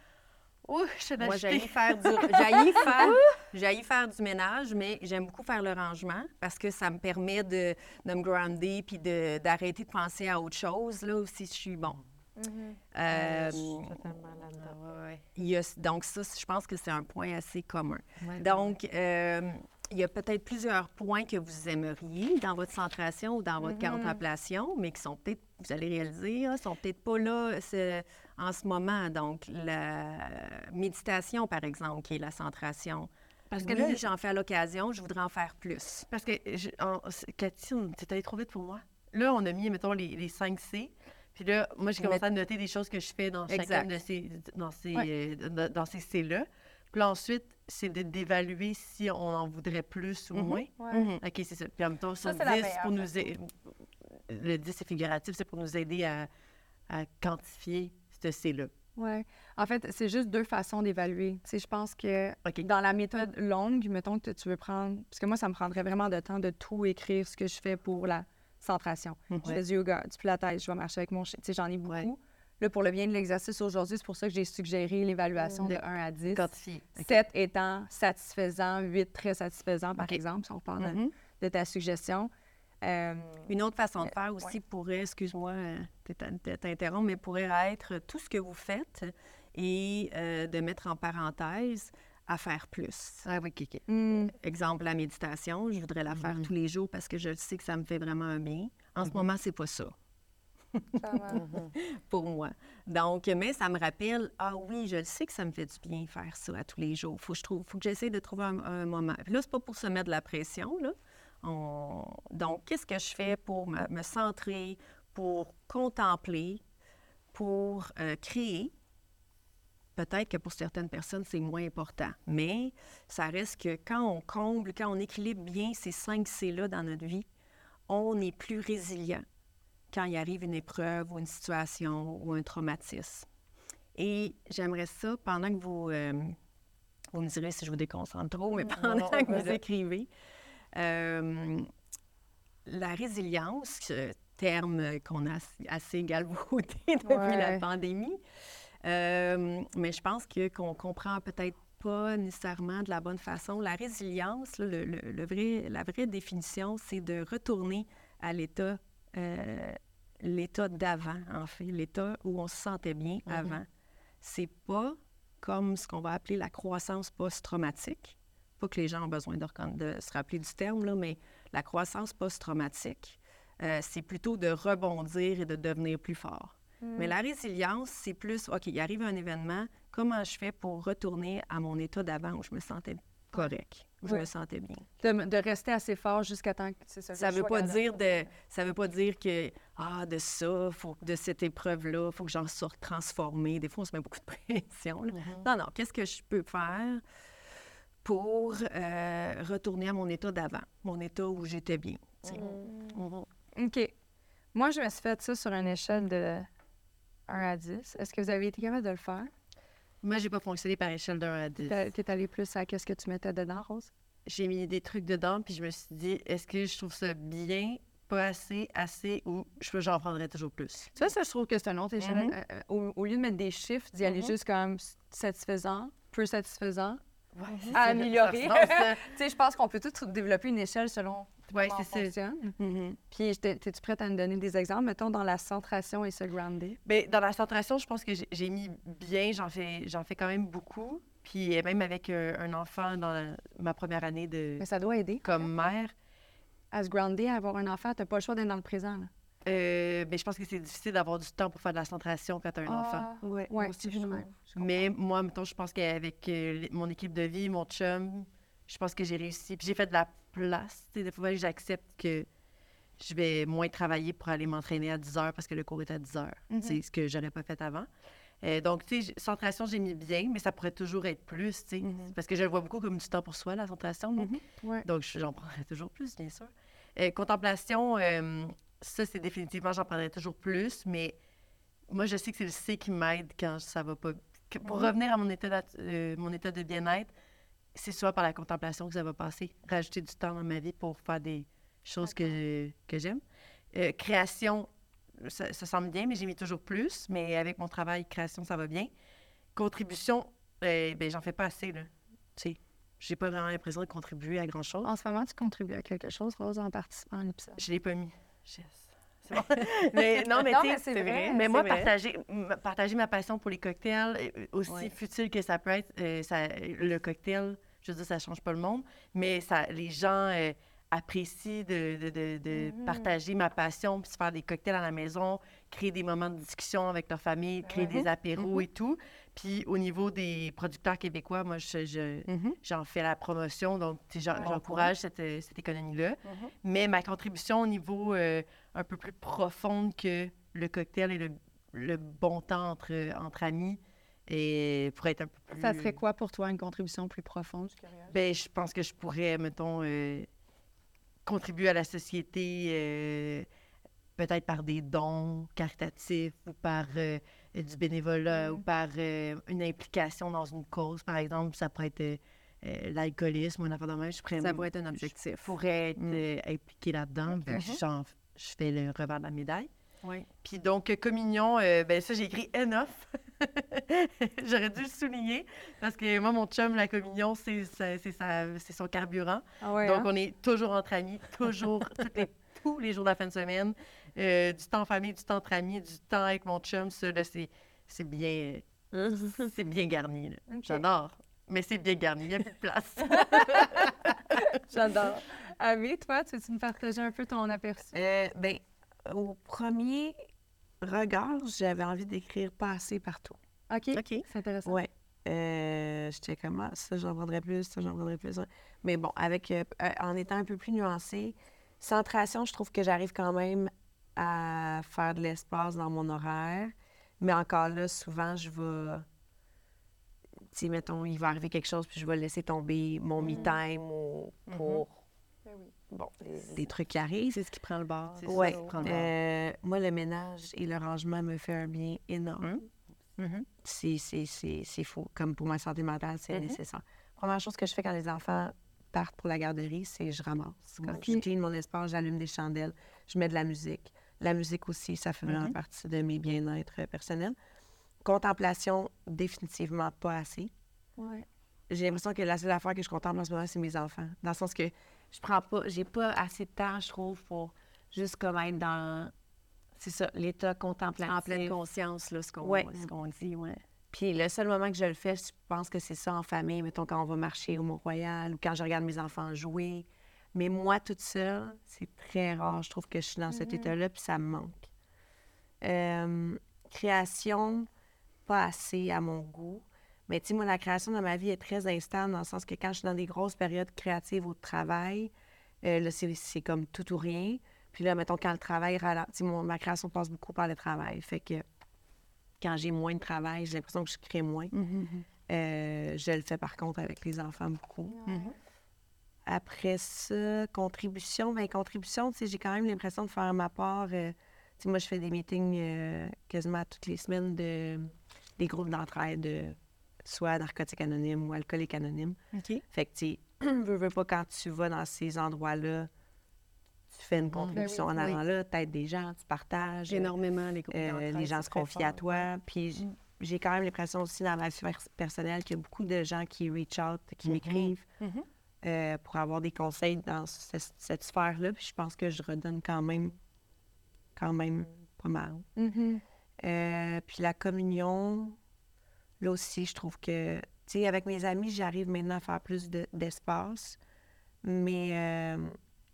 Ouh, je Moi, j'aille faire, du... j'aille faire... j'aille faire du ménage, mais j'aime beaucoup faire le rangement parce que ça me permet de, de me grounder puis de, d'arrêter de penser à autre chose, là, si je suis bon. Mm-hmm. Euh, oui, euh, ouais. il y a, donc ça, je pense que c'est un point assez commun. Ouais, donc, ouais. Euh, il y a peut-être plusieurs points que vous aimeriez dans votre centration ou dans votre mm-hmm. contemplation, mais qui sont peut-être, vous allez réaliser, hein, sont peut-être pas là c'est, en ce moment. Donc, la méditation, par exemple, qui est la centration. Parce que oui, là, j'en fais à l'occasion, je voudrais en faire plus. Parce que, je, on, Cathy, t'es allée trop vite pour moi. Là, on a mis, mettons, les, les cinq C. Puis là, moi, j'ai commencé à noter des choses que je fais dans chacune de ces, dans ces, ouais. euh, dans ces C-là. Puis là, ensuite, c'est de, d'évaluer si on en voudrait plus ou mm-hmm. moins. Ouais. Mm-hmm. OK, c'est ça. Puis en même temps, sur ça, dix, pour nous a... le dix, c'est figuratif, c'est pour nous aider à, à quantifier ce C-là. Oui. En fait, c'est juste deux façons d'évaluer. Tu sais, je pense que okay. dans la méthode longue, mettons que tu veux prendre... Parce que moi, ça me prendrait vraiment de temps de tout écrire ce que je fais pour la... concentration. Mm-hmm. Je fais du yoga, du pilates, je vais marcher avec mon chien. Tu sais, j'en ai beaucoup. Ouais. Là, pour le bien de l'exercice aujourd'hui, c'est pour ça que j'ai suggéré l'évaluation de, de un à dix. Quantifié. Okay. sept étant satisfaisant, huit très satisfaisant, par okay. exemple, si on parle mm-hmm. de, de ta suggestion. Euh, Une autre façon de faire euh, aussi ouais. pourrait, excuse-moi, t'interromps, mais pourrait être tout ce que vous faites et euh, de mettre en parenthèse à faire plus. Ah oui, okay, okay. Mm. Exemple, la méditation, je voudrais la faire mm. tous les jours parce que je sais que ça me fait vraiment un bien. En mm-hmm. ce moment, c'est pas ça. Ça va. Pour moi. Donc, mais ça me rappelle, ah oui, je le sais que ça me fait du bien faire ça à tous les jours. Faut que je trouve, faut que j'essaie de trouver un, un moment. Puis là, c'est pas pour se mettre de la pression, là. On... Donc, qu'est-ce que je fais pour me, me centrer, pour contempler, pour euh, créer? Peut-être que pour certaines personnes, c'est moins important, mais ça reste que quand on comble, quand on équilibre bien ces cinq C-là dans notre vie, on est plus résilient quand il arrive une épreuve ou une situation ou un traumatisme. Et j'aimerais ça, pendant que vous... Euh, vous me direz si je vous déconcentre trop, mais pendant non, que vous écrivez... Euh, la résilience, terme qu'on a assez galvaudé depuis ouais. la pandémie, euh, mais je pense que, qu'on ne comprend peut-être pas nécessairement de la bonne façon. La résilience, là, le, le, le vrai, la vraie définition, c'est de retourner à l'état, euh, l'état d'avant, en fait, l'état où on se sentait bien mm-hmm. avant. C'est pas comme ce qu'on va appeler la croissance post-traumatique. Pas que les gens ont besoin de, de se rappeler du terme, là, mais la croissance post-traumatique, euh, c'est plutôt de rebondir et de devenir plus fort. Mm. Mais la résilience, c'est plus, OK, il arrive un événement, comment je fais pour retourner à mon état d'avant où je me sentais correct, où oui. je me sentais bien? De, de rester assez fort jusqu'à temps que c'est ça. Ça ne veut pas dire de, ça veut pas dire que, ah, de ça, faut, de cette épreuve-là, il faut que j'en sorte transformée. Des fois, on se met beaucoup de pression. Là. Mm-hmm. Non, non, qu'est-ce que je peux faire pour euh, retourner à mon état d'avant, mon état où j'étais bien. Mm. OK. Moi, je me suis fait ça sur une échelle de un à dix. Est-ce que vous avez été capable de le faire? Moi, j'ai pas fonctionné par échelle de un à dix. T'es, t'es allée plus à qu'est-ce que tu mettais dedans, Rose? J'ai mis des trucs dedans, puis je me suis dit, est-ce que je trouve ça bien, pas assez, assez, ou je, j'en prendrais toujours plus? Ça, ça, je trouve que c'est un autre échelle. Mm-hmm. Euh, au, au lieu de mettre des chiffres, d'y aller mm-hmm. juste comme satisfaisant, peu satisfaisant, ouais, à améliorer. Je pense qu'on peut tous développer une échelle selon ouais, comment c'est on fonctionne. Mm-hmm. Puis, t'es-tu prête à nous donner des exemples, mettons, dans la centration et se grounder? Bien, dans la centration, je pense que j'ai, j'ai mis bien, j'en fais, j'en fais quand même beaucoup. Puis, même avec un, un enfant dans la, ma première année de... Mais ça doit aider. Comme ouais. mère. À se grounder, à avoir un enfant, t'as pas le choix d'être dans le présent, là. Euh, ben, je pense que c'est difficile d'avoir du temps pour faire de la centration quand tu as un ah, enfant. Oui, ouais, c'est je même. Je mais moi, mettons, je pense qu'avec euh, mon équipe de vie, mon chum, je pense que j'ai réussi. Puis j'ai fait de la place. Des fois, j'accepte que je vais moins travailler pour aller m'entraîner à dix heures parce que le cours est à dix heures. Mm-hmm. C'est ce que j'aurais pas fait avant. Euh, donc, tu sais, centration, j'ai mis bien, mais ça pourrait toujours être plus, tu sais. Mm-hmm. Parce que je le vois beaucoup comme du temps pour soi, la centration. Donc, mm-hmm. ouais. donc j'en prendrais toujours plus, bien sûr. Euh, contemplation... Euh, Ça, c'est définitivement, j'en prendrais toujours plus, mais moi, je sais que c'est le C qui m'aide quand ça va pas. Pour mmh. revenir à mon état, de, euh, mon état de bien-être, c'est souvent par la contemplation que ça va passer. Rajouter du temps dans ma vie pour faire des choses okay. que, que j'aime. Euh, création, ça, ça semble bien, mais j'ai mis toujours plus. Mais avec mon travail, création, ça va bien. Contribution, euh, ben j'en fais pas assez, là. Tu sais. J'ai pas vraiment l'impression de contribuer à grand-chose. En ce moment, tu contribues à quelque chose, Rose, en participant à l'épisode? Je l'ai pas mis. Yes. C'est bon. mais, non, mais, non, mais c'est, c'est vrai. Mais c'est moi, vrai. Partager, partager ma passion pour les cocktails, aussi ouais. futile que ça peut être, euh, ça, le cocktail, je veux dire, ça change pas le monde, mais ça, les gens euh, apprécient de, de, de, de mm. partager ma passion, puis se faire des cocktails à la maison, créer des moments de discussion avec leur famille, créer ouais. des apéros mm-hmm. et tout. Puis au niveau des producteurs québécois, moi, je, je, mm-hmm. j'en fais la promotion, donc j'en, bon j'encourage cette, cette économie-là. Mm-hmm. Mais ma contribution au niveau euh, un peu plus profonde que le cocktail et le, le bon temps entre, entre amis, et pourrait être un peu plus... Ça serait quoi pour toi, une contribution plus profonde? Bien, je pense que je pourrais, mettons, euh, contribuer à la société, euh, peut-être par des dons caritatifs ou par... Euh, du bénévolat mmh. ou par euh, une implication dans une cause, par exemple, ça pourrait être euh, euh, l'alcoolisme ou un affaire de même. Je pourrais, ça pourrait être un objectif. Je pourrais être mmh. euh, impliquée là-dedans. Okay. Ben, mmh. je, je fais le revers de la médaille. Oui. Puis donc, euh, communion, euh, ben ça, j'ai écrit « enough ». J'aurais dû le souligner parce que moi, mon chum, la communion, c'est, c'est, c'est, sa, c'est son carburant. Ah ouais, donc, hein? On est toujours entre amis, toujours, toutes les, tous les jours de la fin de semaine. Euh, du temps en famille, du temps entre amis, du temps avec mon chum, ça, là, c'est, c'est bien... c'est bien garni, là. Okay. J'adore. Mais c'est bien garni, il n'y a plus de place. J'adore. Amé, toi, tu veux-tu me partager un peu ton aperçu? Euh, bien, au premier regard, j'avais envie d'écrire « passer partout ». OK. OK. C'est intéressant. Oui. Euh, j'étais comme ah, « ça, j'en prendrais plus, ça, j'en prendrais plus. » Mais bon, avec, euh, en étant un peu plus nuancée, centration, je trouve que j'arrive quand même à faire de l'espace dans mon horaire. Mais encore là, souvent, je vais... Tu sais, mettons, il va arriver quelque chose, puis je vais laisser tomber mon mm. me-time ou pour... Mm-hmm. Bon, les, les trucs qui arrivent. C'est ce qui prend le bord. Oui. Euh, moi, le ménage et le rangement me fait un bien énorme. Mm. Mm-hmm. C'est, c'est, c'est, c'est faux. Comme pour ma santé mentale, c'est mm-hmm. nécessaire. Première chose que je fais quand les enfants partent pour la garderie, c'est je ramasse. Quand okay. je clean mon espace, j'allume des chandelles, je mets de la musique. La musique aussi, ça fait vraiment mm-hmm. partie de mes bien-être personnels. Contemplation, définitivement pas assez. Ouais. J'ai l'impression que la seule affaire que je contemple en ce moment, c'est mes enfants. Dans le sens que je prends pas, j'ai pas assez de temps, je trouve, pour juste comme être dans... C'est ça, l'état contemplatif. En pleine conscience, là, ce qu'on, ouais. ce qu'on dit, ouais. Puis le seul moment que je le fais, je pense que c'est ça en famille, mettons quand on va marcher au Mont-Royal ou quand je regarde mes enfants jouer. Mais moi, toute seule, c'est très rare, je trouve que je suis dans mm-hmm. cet état-là, puis ça me manque. Euh, création, pas assez à mon goût. Mais tu sais, moi, la création dans ma vie est très instable, dans le sens que quand je suis dans des grosses périodes créatives au travail, euh, là, c'est, c'est comme tout ou rien. Puis là, mettons, quand le travail ralentit, mon, ma création passe beaucoup par le travail. Fait que quand j'ai moins de travail, j'ai l'impression que je crée moins. Mm-hmm. Euh, je le fais, par contre, avec les enfants beaucoup. Mm-hmm. Après ça, contribution. Bien, contribution, tu sais, j'ai quand même l'impression de faire ma part. Euh, tu sais, moi, je fais des meetings euh, quasiment toutes les semaines de des groupes d'entraide. Euh, soit Narcotique Anonyme ou Alcoolique Anonyme. OK. Fait que, tu veux, veux pas, quand tu vas dans ces endroits-là, tu fais une contribution mmh, ben oui, en avant-là, oui. t'aides des gens, tu partages. Énormément, les groupes euh, Les gens se confient fort, à toi. Ouais. Puis mmh. j'ai quand même l'impression aussi, dans ma vie personnelle, qu'il y a beaucoup de gens qui reach out, qui mmh. m'écrivent mmh. Euh, pour avoir des conseils dans ce, cette sphère-là. Puis je pense que je redonne quand même, quand même pas mal. Mmh. Euh, puis la communion... Là aussi, je trouve que, tu sais, avec mes amis, j'arrive maintenant à faire plus de, d'espace, mais... Euh...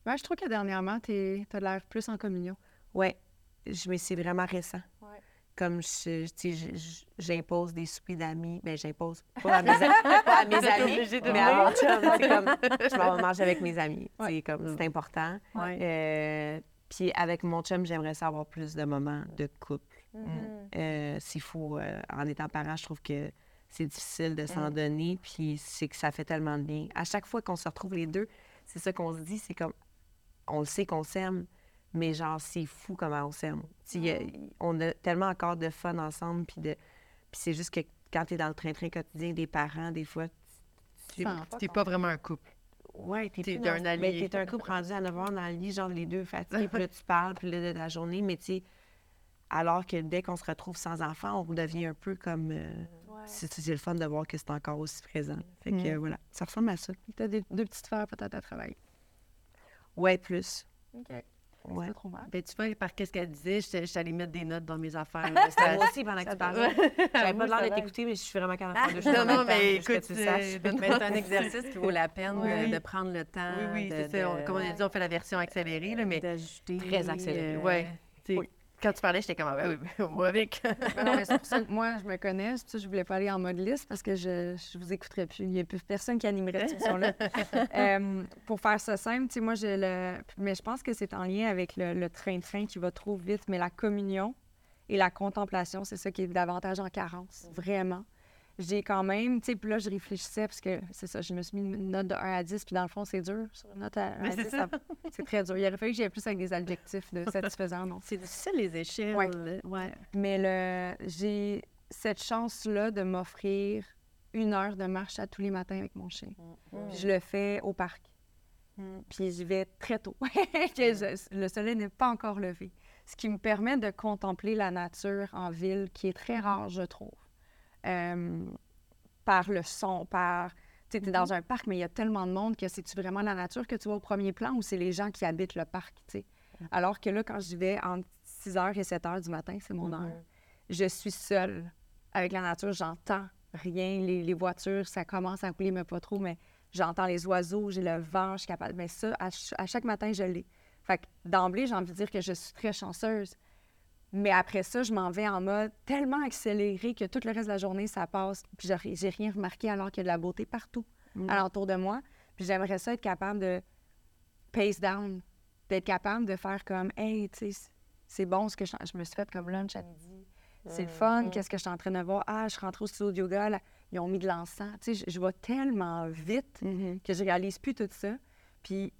Ouais, je trouve que dernièrement, tu as l'air plus en communion. Oui, mais c'est vraiment récent. Ouais. Comme, tu sais, j'impose des soupers d'amis, bien, j'impose pas à mes, à mes amis, mais à mon chum, c'est comme, je m'en mange avec mes amis, ouais. c'est comme, c'est important. Ouais. Euh, puis avec mon chum, j'aimerais ça avoir plus de moments de couple. Mm-hmm. Euh, s'il faut, euh, en étant parent, je trouve que c'est difficile de s'en mm. donner, puis c'est que ça fait tellement de bien. À chaque fois qu'on se retrouve les deux, c'est ça qu'on se dit, c'est comme, on le sait qu'on s'aime, mais genre, c'est fou comment on s'aime. Mm. Y a, y, on a tellement encore de fun ensemble, puis de, puis c'est juste que quand t'es dans le train-train quotidien des parents, des fois, t'es, t'es pas vraiment un couple. Oui, t'es, t'es plus un allié. Mais t'es un couple rendu à neuf heures dans le lit, genre les deux fatigués, puis là, tu parles, puis là, de la journée, mais tu sais, alors que dès qu'on se retrouve sans enfant, on redevient un peu comme... Euh, ouais. c'est, c'est le fun de voir que c'est encore aussi présent. Fait que mm. euh, voilà, ça ressemble à ça. Tu as deux petites fers peut-être à travail. Ouais, plus. OK. Ouais. C'est pas trop mal. Ben, tu vois, par qu'est-ce qu'elle disait, je suis allée mettre des notes dans mes affaires. Moi aussi, pendant que tu parlais. J'avais pas l'air de t'écouter, mais je suis vraiment capable de faire deux choses. Non, non, mais écoute, c'est un exercice qui vaut la peine de prendre le temps. Oui, oui, c'est ça. Comme on a dit, on fait la version accélérée, mais... D'ajouter. Très accélérée. Oui. Quand tu parlais, j'étais comme, ah oui, moi avec. Non, mais c'est pour ça que moi, je me connais. C'est pour ça que je voulais pas aller en mode liste parce que je, je vous écouterais plus. Il n'y a plus personne qui animerait cette émission-là. euh, pour faire ça simple, tu sais, moi, j'ai le. Mais je pense que c'est en lien avec le, le train-train qui va trop vite, mais la communion et la contemplation, c'est ça qui est davantage en carence, vraiment. J'ai quand même, tu sais, puis là, je réfléchissais parce que, c'est ça, je me suis mis une note de un à dix, puis dans le fond, c'est dur. Sur une note à, à dix, c'est, ça. Ça, c'est très dur. Il aurait fallu que j'aille plus avec des adjectifs de satisfaisant, non? C'est difficile, les échelles. Oui. Ouais. Mais le, j'ai cette chance-là de m'offrir une heure de marche à tous les matins avec mon chien. Mm-hmm. Puis je le fais au parc. Mm-hmm. Puis j'y vais très tôt. je, le soleil n'est pas encore levé. Ce qui me permet de contempler la nature en ville, qui est très rare, je trouve. Euh, par le son, par... Tu sais, t'es mm-hmm. dans un parc, mais il y a tellement de monde que c'est-tu vraiment la nature que tu vois au premier plan ou c'est les gens qui habitent le parc, tu sais? Mm-hmm. Alors que là, quand j'y vais entre six heures et sept heures du matin, c'est mon mm-hmm. heure, je suis seule avec la nature, j'entends rien, les, les voitures, ça commence à couler, mais pas trop, mais j'entends les oiseaux, j'ai le vent, je suis capable... Mais ça, à, ch- à chaque matin, je l'ai. Fait que d'emblée, j'ai envie de dire que je suis très chanceuse. Mais après ça, je m'en vais en mode tellement accéléré que tout le reste de la journée, ça passe. Puis j'ai, j'ai rien remarqué alors qu'il y a de la beauté partout, mmh. alentour de moi. Puis j'aimerais ça être capable de pace down, d'être capable de faire comme « Hey, tu sais, c'est bon ce que je, je me suis fait comme lunch à midi. C'est mmh. le fun. Mmh. Qu'est-ce que je suis en train de voir? Ah, je suis rentrée au studio de yoga. Là, ils ont mis de l'encens. » Tu sais, je, je vais tellement vite mmh. que je réalise plus tout ça. Puis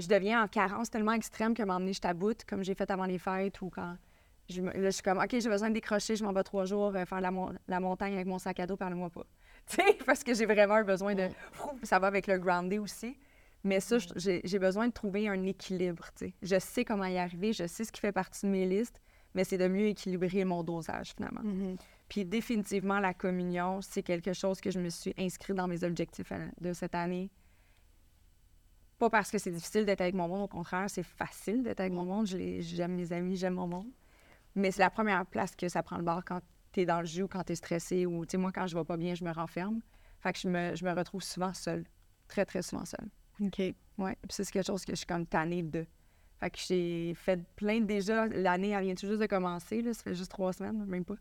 je deviens en carence tellement extrême que m'emmener je taboute, comme j'ai fait avant les fêtes ou quand... je, là, je suis comme, OK, j'ai besoin de décrocher, je m'en vais trois jours euh, faire la, mon- la montagne avec mon sac à dos, parle-moi pas. Tu sais, parce que j'ai vraiment besoin de... Ça va avec le groundé aussi. Mais ça, j'ai, j'ai besoin de trouver un équilibre, tu sais. Je sais comment y arriver, je sais ce qui fait partie de mes listes, mais c'est de mieux équilibrer mon dosage, finalement. Mm-hmm. Puis définitivement, la communion, c'est quelque chose que je me suis inscrite dans mes objectifs de cette année. Pas parce que c'est difficile d'être avec mon monde, au contraire, c'est facile d'être avec mon monde. Je les, j'aime mes amis, j'aime mon monde. Mais c'est la première place que ça prend le bord quand t'es dans le jus ou quand t'es stressé ou, tu sais, moi, quand je vais pas bien, je me renferme. Fait que je me, je me retrouve souvent seule, très, très souvent seule. OK. Oui, puis c'est quelque chose que je suis comme tannée de. Fait que j'ai fait plein de déjà. L'année, elle vient tout juste de commencer, là. Ça fait juste trois semaines, même pas.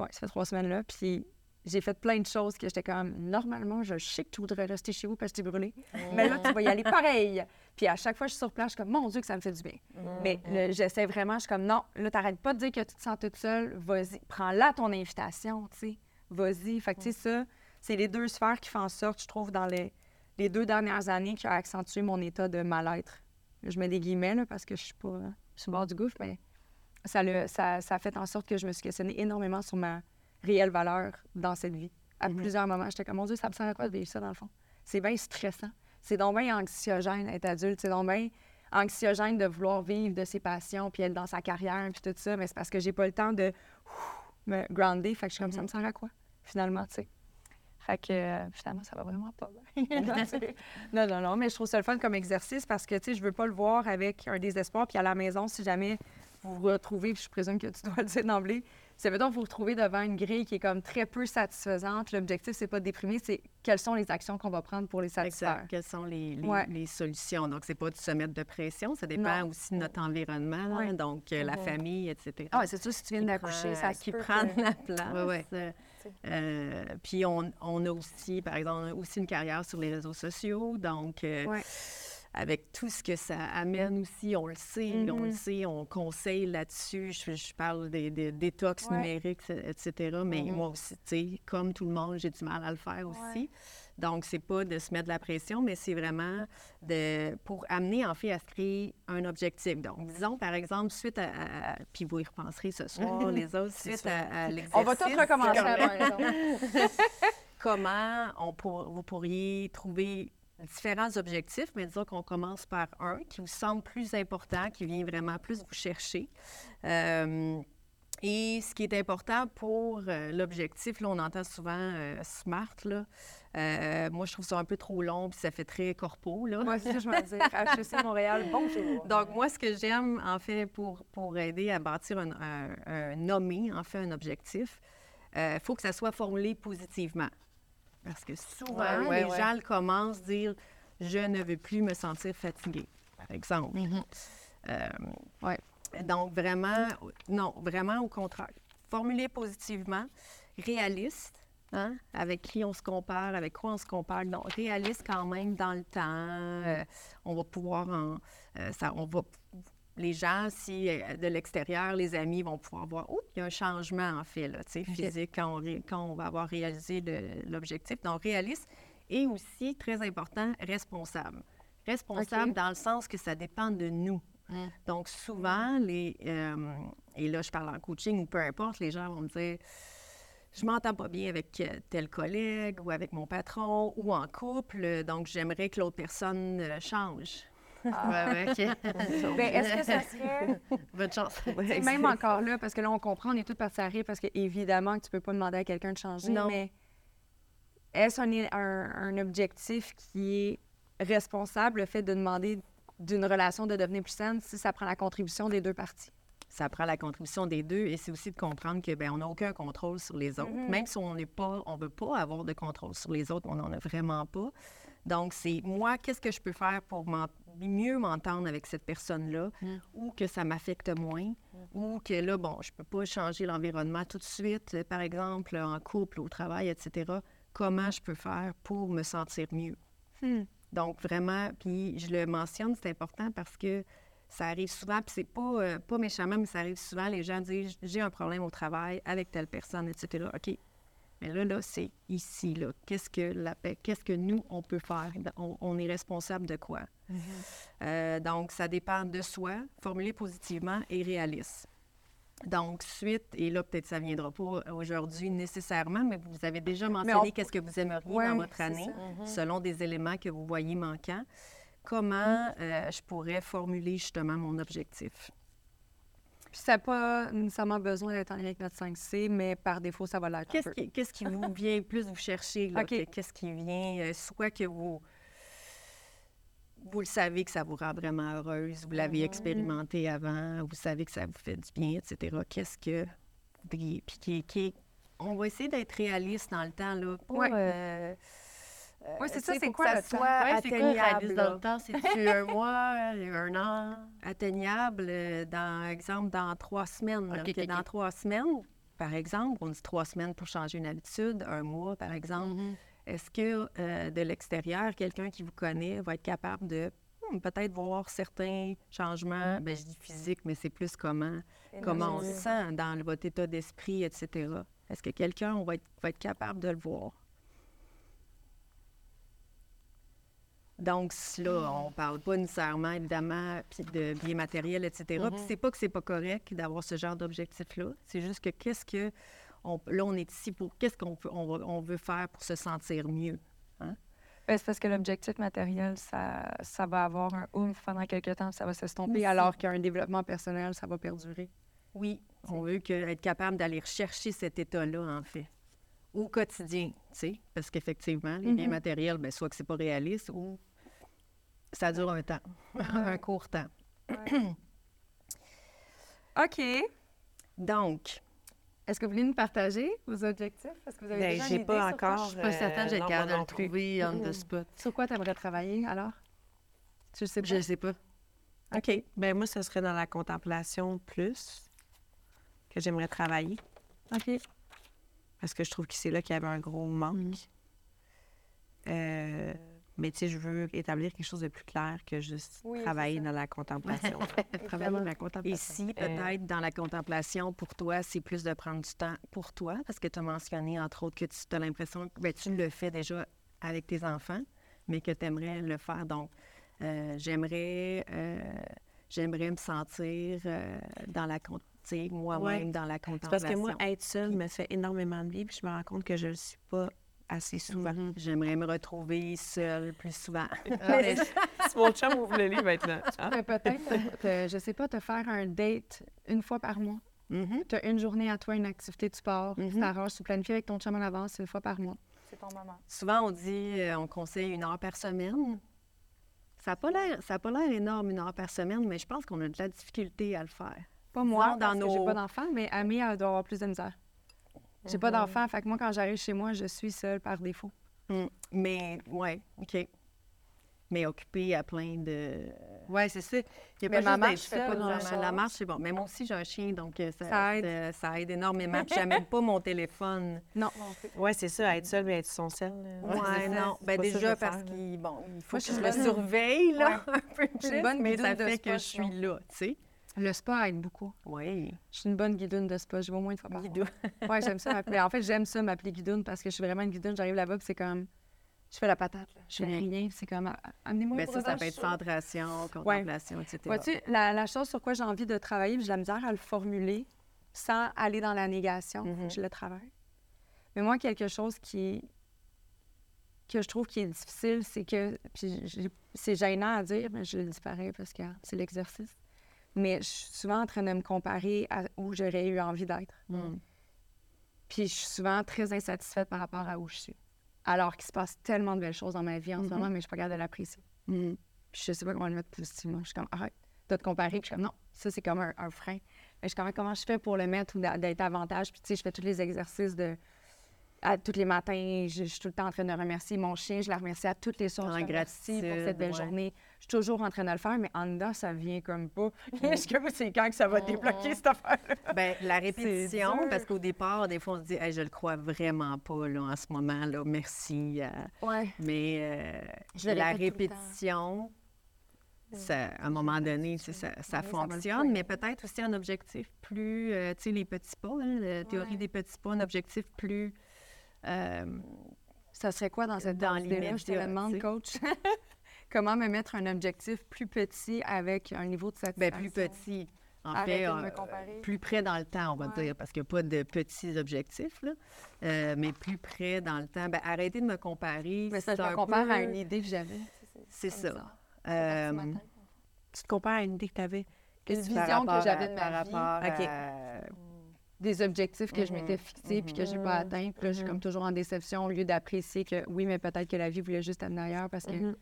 Ouais, ça fait trois semaines, là. Puis j'ai fait plein de choses que j'étais comme, normalement, je sais que tu voudrais rester chez vous parce que t'es brûlée. Mmh. Mais là, tu vas y aller pareil. Puis à chaque fois que je suis sur place, je suis comme, mon Dieu, que ça me fait du bien. Mmh. Mais le, j'essaie vraiment, je suis comme, non, là, t'arrêtes pas de dire que tu te sens toute seule. Vas-y, prends-la ton invitation, tu sais. Vas-y. Fait que, tu sais, ça, c'est les deux sphères qui font en sorte, je trouve, dans les. Les deux dernières années qui ont accentué mon état de mal-être. Je mets des guillemets là, parce que je suis pas hein, sur le bord du gouffre, mais ça, le, ça, ça a fait en sorte que je me suis questionnée énormément sur ma réelle valeur dans cette vie. À mm-hmm. plusieurs moments, j'étais comme, mon Dieu, ça me sert à quoi de vivre ça, dans le fond? C'est bien stressant. C'est donc bien anxiogène être adulte. C'est donc bien anxiogène de vouloir vivre de ses passions, puis être dans sa carrière, puis tout ça. Mais c'est parce que j'ai pas le temps de ouf, me grounder. Fait que je suis comme, mm-hmm. ça me sert à quoi, finalement, tu sais? Fait que, euh, finalement, ça va vraiment pas bien. non, non, non, mais je trouve ça le fun comme exercice parce que, tu sais, je veux pas le voir avec un désespoir. Puis à la maison, si jamais vous vous retrouvez, puis je présume que tu dois le dire d'emblée, c'est mettons vous vous retrouvez devant une grille qui est comme très peu satisfaisante. L'objectif, c'est pas de déprimer, c'est quelles sont les actions qu'on va prendre pour les satisfaire. Exact. Quelles sont les, les, ouais. les solutions. Donc, c'est pas de se mettre de pression, ça dépend non. aussi de notre environnement, ouais. hein, donc ouais. la famille, et cetera. Ah, c'est sûr, si tu viens d'accoucher, ça qui prend de la place. Ouais, ouais. Euh, puis on, on a aussi, par exemple, on a aussi une carrière sur les réseaux sociaux, donc... Euh, ouais. Avec tout ce que ça amène aussi, on le sait, mm-hmm. on le sait, on conseille là-dessus. Je, je parle des, des détox ouais. numériques, et cetera. Mais mm-hmm. moi aussi, tu sais, comme tout le monde, j'ai du mal à le faire ouais. aussi. Donc, c'est pas de se mettre de la pression, mais c'est vraiment de pour amener, en fait, à se créer un objectif. Donc, disons, par exemple, suite à... à, à puis vous y repenserez ce soir, les autres, suite à, à l'exercice. On va tout recommencer avant, exemple. Comment on pour, vous pourriez trouver... différents objectifs, mais disons qu'on commence par un qui vous semble plus important, qui vient vraiment plus vous chercher. Euh, et ce qui est important pour euh, l'objectif, là, on entend souvent euh, SMART, là. Euh, moi, je trouve ça un peu trop long, puis ça fait très corpo, là. Moi aussi, je m'en dis, H E C Montréal, bonjour! Donc, moi, ce que j'aime, en fait, pour, pour aider à bâtir un, un, un nommer, en fait, un objectif, il euh, faut que ça soit formulé positivement. Parce que souvent, ouais, ouais, les ouais. gens le commencent à dire « je ne veux plus me sentir fatiguée », par exemple. Mm-hmm. Euh, ouais. Donc, vraiment, non, vraiment au contraire. Formuler positivement, réaliste, hein, avec qui on se compare, avec quoi on se compare. Non, réaliste quand même dans le temps. Euh, on va pouvoir en... Euh, ça, on va, les gens, si de l'extérieur, les amis vont pouvoir voir « oh, il y a un changement en fait, là, tu sais, physique, quand on, ré, quand on va avoir réalisé le, l'objectif. » Donc, réaliste et aussi, très important, responsable. Responsable okay. dans le sens que ça dépend de nous. Mm. Donc, souvent, les euh, et là, je parle en coaching ou peu importe, les gens vont me dire « je m'entends pas bien avec tel collègue ou avec mon patron ou en couple, donc j'aimerais que l'autre personne change. » Ah, ouais, OK. Bien, est-ce que ça serait... Bonne chance. Ouais, même encore là, parce que là, on comprend, on est toutes parties à rire, parce qu'évidemment que tu peux pas demander à quelqu'un de changer, non. mais est-ce un, un, un objectif qui est responsable, le fait de demander d'une relation de devenir plus saine, si ça prend la contribution des deux parties? Ça prend la contribution des deux et c'est aussi de comprendre que ben on n'a aucun contrôle sur les autres. Mm-hmm. Même si on n'est pas, on veut pas avoir de contrôle sur les autres, on n'en a vraiment pas. Donc, c'est moi, qu'est-ce que je peux faire pour m'en... mieux m'entendre avec cette personne-là mm. ou que ça m'affecte moins mm. ou que là, bon, je peux pas changer l'environnement tout de suite, par exemple, en couple, au travail, et cetera. Comment je peux faire pour me sentir mieux? Mm. Donc, vraiment, puis je le mentionne, c'est important parce que ça arrive souvent, puis c'est pas, euh, pas méchamment, mais ça arrive souvent, les gens disent « j'ai un problème au travail avec telle personne, et cetera » OK. Mais là, là, c'est ici, là. Qu'est-ce que la paix, qu'est-ce que nous, on peut faire? On, on est responsable de quoi? Mm-hmm. Euh, donc, ça dépend de soi, formulé positivement et réaliste. Donc, suite, et là, peut-être ça ne viendra pas aujourd'hui nécessairement, mais vous avez déjà mentionné on... qu'est-ce que vous aimeriez ouais, dans votre année, mm-hmm. selon des éléments que vous voyez manquants. Comment mm-hmm. euh, je pourrais formuler justement mon objectif? Puis ça n'a pas nécessairement besoin d'être en lien avec notre cinq C, mais par défaut, ça va l'être un peu. Qui, qu'est-ce qui vous vient plus vous chercher? Là, okay. que, qu'est-ce qui vient, euh, soit que vous... Vous le savez que ça vous rend vraiment heureuse, vous l'avez mmh. expérimenté avant, vous savez que ça vous fait du bien, et cetera. Qu'est-ce que... Puis, qui, qui... On va essayer d'être réaliste dans le temps, là. Oui, euh... ouais, c'est ça, c'est quoi, que ça le soit ouais, atteignable? C'est quoi réaliste dans le temps? C'est-tu un mois, un an? Atteignable, dans exemple, dans trois semaines. Okay, okay, dans okay. trois semaines, par exemple, on dit trois semaines pour changer une habitude, un mois, par exemple. Mmh. Est-ce que euh, de l'extérieur, quelqu'un qui vous connaît va être capable de hmm, peut-être voir certains changements, mmh. bien, je dis physique, mais c'est plus comment, comment on se sent dans votre état d'esprit, et cetera. Est-ce que quelqu'un on va, être, va être capable de le voir? Donc, là, on ne parle pas nécessairement, évidemment, de biais matériels, et cetera. Mmh. Puis c'est pas que c'est pas correct d'avoir ce genre d'objectif-là. C'est juste que qu'est-ce que... On, là, on est ici pour qu'est-ce qu'on peut, on, on veut faire pour se sentir mieux. Hein? Bien, c'est parce que l'objectif matériel, ça, ça va avoir un oomph pendant quelques temps, ça va s'estomper, alors qu'un développement personnel, ça va perdurer. Oui, t'sais. On veut que, être capable d'aller rechercher cet état-là, en fait, au quotidien, tu sais, parce qu'effectivement, les mm-hmm. biens matériels, bien, soit que c'est pas réaliste ou ça dure un temps, un court temps. Ouais. OK. Donc... Est-ce que vous voulez nous partager vos objectifs? Est-ce que vous avez Bien, déjà j'ai une idée pas encore. Je ne suis pas certaine que j'ai capable de le trouver on the spot. Sur quoi tu aimerais travailler, alors? Tu sais pas? Je ne sais pas. OK. Bien, moi, ce serait dans la contemplation plus que j'aimerais travailler. OK. Parce que je trouve que c'est là qu'il y avait un gros manque. Mm. Euh, mais tu sais, je veux établir quelque chose de plus clair que juste oui, travailler dans la contemplation. Travailler dans la contemplation. Ici, peut-être, euh... dans la contemplation, pour toi, c'est plus de prendre du temps pour toi, parce que tu as mentionné, entre autres, que tu as l'impression que ben, tu le fais déjà avec tes enfants, mais que tu aimerais le faire. Donc, euh, j'aimerais, euh, j'aimerais me sentir euh, dans la contemplation. Moi-même, ouais. dans la contemplation. C'est parce que moi, être seule me fait énormément de bien, puis je me rends compte que je ne le suis pas assez souvent. Mm-hmm. J'aimerais me retrouver seule plus souvent. Mais c'est mon chum ouvre le lit maintenant. Hein? Mais peut-être, te, je sais pas, te faire un date une fois par mois. Mm-hmm. Tu as une journée à toi, une activité de sport, tu mm-hmm. t'arranges, tu planifies avec ton chum en avance une fois par mois. C'est ton moment. Souvent, on dit, on conseille une heure par semaine. Ça n'a pas l'air, ça a pas l'air énorme, une heure par semaine, mais je pense qu'on a de la difficulté à le faire. Pas moi, non, dans nos... j'ai pas d'enfant, mais Amé, elle doit avoir plus de misère. J'ai mm-hmm. pas d'enfant, fait que moi, quand j'arrive chez moi, je suis seule par défaut. Mm. Mais, ouais, OK. Mais occupée à plein de... Oui, c'est ça. Il y a mais pas ma marche, je fais pas de la marche, c'est bon. Mais moi aussi, j'ai un chien, donc ça, ça, aide. Euh, ça aide énormément. Je n'amène pas mon téléphone. Non. Oui, c'est ça, être seule, mais être sans celle. Oui, non. Bien, déjà, parce qu'il bon, faut moi, que je, je le surveille, là, ouais. un peu plus. Je suis une bonne mais ça fait que je suis là, tu sais. Le spa aide beaucoup. Oui. Je suis une bonne guidoune de spa. Je vais au moins une fois par mois. Oui, j'aime ça m'appeler. En fait, j'aime ça m'appeler guidoune parce que je suis vraiment une guidoune. J'arrive là-bas, puis c'est comme... Je fais la patate, là. Je fais rien. C'est comme... Amenez-moi bien, ça, ça peut être centration, contemplation, ouais. et cetera. Vois-tu, la, la chose sur quoi j'ai envie de travailler, puis j'ai la misère à le formuler sans aller dans la négation, mm-hmm. je le travaille. Mais moi, quelque chose qui... que je trouve qui est difficile, c'est que... Puis je... c'est gênant à dire, mais je le dis pareil parce que c'est l'exercice. Mais je suis souvent en train de me comparer à où j'aurais eu envie d'être. Mm. Puis je suis souvent très insatisfaite par rapport à où je suis. Alors qu'il se passe tellement de belles choses dans ma vie en mm-hmm. ce moment, mais je ne suis pas capable de l'apprécier. Mm. Puis je sais pas comment le mettre positivement. Je suis comme, arrête, tu as te comparer. Puis je suis comme, non, ça c'est comme un, un frein. Mais je suis comme, comment je fais pour le mettre ou d'être avantage? Puis tu sais, je fais tous les exercices de. À, tous les matins, je, je suis tout le temps en train de remercier mon chien. Je la remercie à toutes les sources. Je remercie pour cette belle ouais. journée. Je suis toujours en train de le faire, mais en dedans, ça vient comme pas. Est-ce que c'est quand que ça va mm-hmm. débloquer cette affaire-là? Bien, la répétition, parce qu'au départ, des fois, on se dit hey, « je le crois vraiment pas là, en ce moment, là. Merci. Euh, » ouais. Mais euh, je la répétition, ça, à un moment donné, c'est, ça, ça oui, fonctionne, ça mais peut-être aussi un objectif plus... Euh, tu sais, les petits pas, hein, la théorie ouais. des petits pas, un objectif plus... Euh, ça serait quoi dans cette dans l'idée-là? Je te demande, coach, comment me mettre un objectif plus petit avec un niveau de satisfaction? Bien, plus petit. En Arrêtez fait, euh, plus près dans le temps, on va ouais. dire, parce qu'il n'y a pas de petits objectifs, là, euh, mais plus près dans le temps. Ben, arrêtez de me comparer. Mais ça, je me compare peu... à une idée que j'avais. C'est, c'est, c'est ça. Euh, euh, tu te compares à une idée que tu avais? Une vision que j'avais de ma vie. Par rapport okay. à... Des objectifs que mm-hmm. je m'étais fixés mm-hmm. puis que je n'ai pas atteints. Puis là, mm-hmm. je suis comme toujours en déception au lieu d'apprécier que oui, mais peut-être que la vie voulait juste amener ailleurs parce que mm-hmm.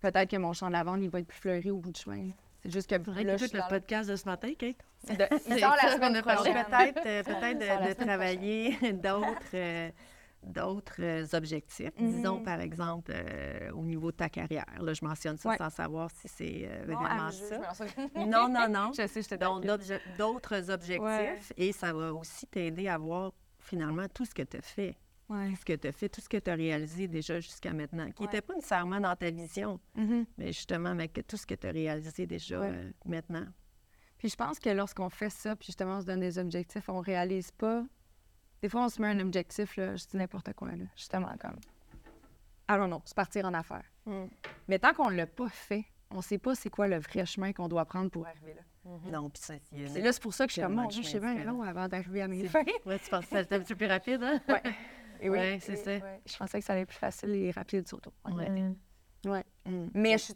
peut-être que mon champ de lavande, il va être plus fleuri au bout du chemin. Là. C'est juste que là, là, je suis le dans... podcast de ce matin, Kate. De... C'est ça, la semaine prochaine. Peut-être, euh, peut-être de, de travailler d'autres, euh, d'autres objectifs. Mm-hmm. Disons, par exemple, euh, au niveau de ta carrière. Là, je mentionne ça ouais. sans savoir si c'est euh, non, vraiment ça. Je non, non, non. Je sais, je te donne d'autres objectifs. Ouais. Et ça va aussi t'aider à voir, finalement, tout ce que tu as fait. Ouais. Ce que tu as fait, tout ce que tu as réalisé déjà jusqu'à maintenant, qui n'était ouais. pas nécessairement dans ta vision, mm-hmm. mais justement avec tout ce que tu as réalisé déjà ouais. euh, maintenant. Puis je pense que lorsqu'on fait ça, puis justement on se donne des objectifs, on réalise pas. Des fois, on se met un objectif, là, je dis n'importe quoi, là, justement comme, I don't know, se partir en affaires. Mm. Mais tant qu'on ne l'a pas fait, on ne sait pas c'est quoi le vrai chemin qu'on doit prendre pour arriver là. Mm-hmm. Non, puis ça, c'est... c'est là, c'est pour ça que je suis comme, mon Dieu, je sais bien long avant d'arriver à mes fins. Oui, tu penses que c'était un petit peu plus rapide, hein? Ouais. Et oui, ouais, c'est et, ça. Ouais. Je pensais que ça allait être plus facile et rapide surtout. Ouais. Mm. Ouais. Mm. Mais je suis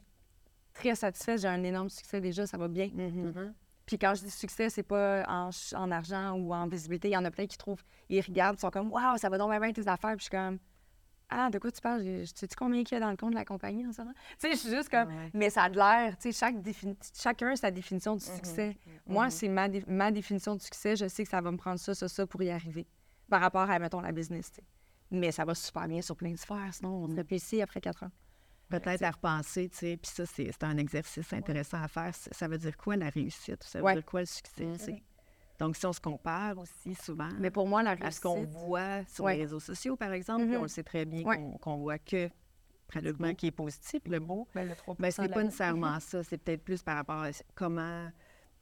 très satisfaite. J'ai un énorme succès déjà. Ça va bien. Mm-hmm. Mm-hmm. Puis quand je dis succès, c'est pas en, en argent ou en visibilité. Il y en a plein qui trouvent, ils regardent, ils sont comme « Wow, ça va donc bien tes affaires. » Puis je suis comme « Ah, de quoi tu parles? Tu sais-tu combien qu'il y a dans le compte de la compagnie en ce moment? » Tu sais, je suis juste comme ouais. « Mais ça a de l'air. » Tu sais, chaque défini- chacun a sa définition du succès. Mm-hmm. Moi, mm-hmm. c'est ma, dé- ma définition du succès. Je sais que ça va me prendre ça, ça, ça pour y arriver. Par rapport à, mettons, la business, tu sais. Mais ça va super bien sur plein de sphères, sinon on serait plus ici après quatre ans. Peut-être ouais, à repenser, tu sais, puis ça, c'est, c'est un exercice intéressant ouais. à faire. Ça veut dire quoi, la réussite? Ça veut ouais. dire quoi, le succès, tu sais? Donc, si on se compare aussi souvent... Mais pour moi, la réussite... À ce qu'on voit sur ouais. les réseaux sociaux, par exemple, mm-hmm. on le sait très bien ouais. qu'on, qu'on voit que... Pratiquement qui est positif, le mot, ben, le trois pour cent ben, c'est pas nécessairement ça. C'est peut-être plus par rapport à comment...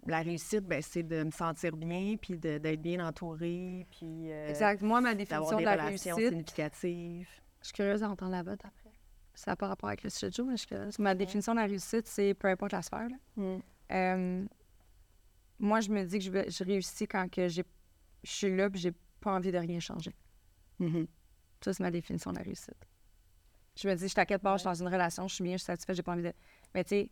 La réussite, ben, c'est de me sentir bien, puis de, d'être bien entourée, puis euh, exact. Moi, ma définition de la réussite significative. Je suis curieuse d'entendre la vôtre après. Ça n'a pas rapport avec le sujet de jour, mais je suis curieuse. Ma définition de la réussite, c'est peu importe la sphère. Là. Mm. Euh, moi, je me dis que je, je réussis quand que j'ai, je suis là, puis j'ai pas envie de rien changer. Mm-hmm. Ça, c'est ma définition de la réussite. Je me dis, je t'inquiète pas, je suis dans une relation, je suis bien, je suis satisfaite, j'ai pas envie de. Mais tu sais.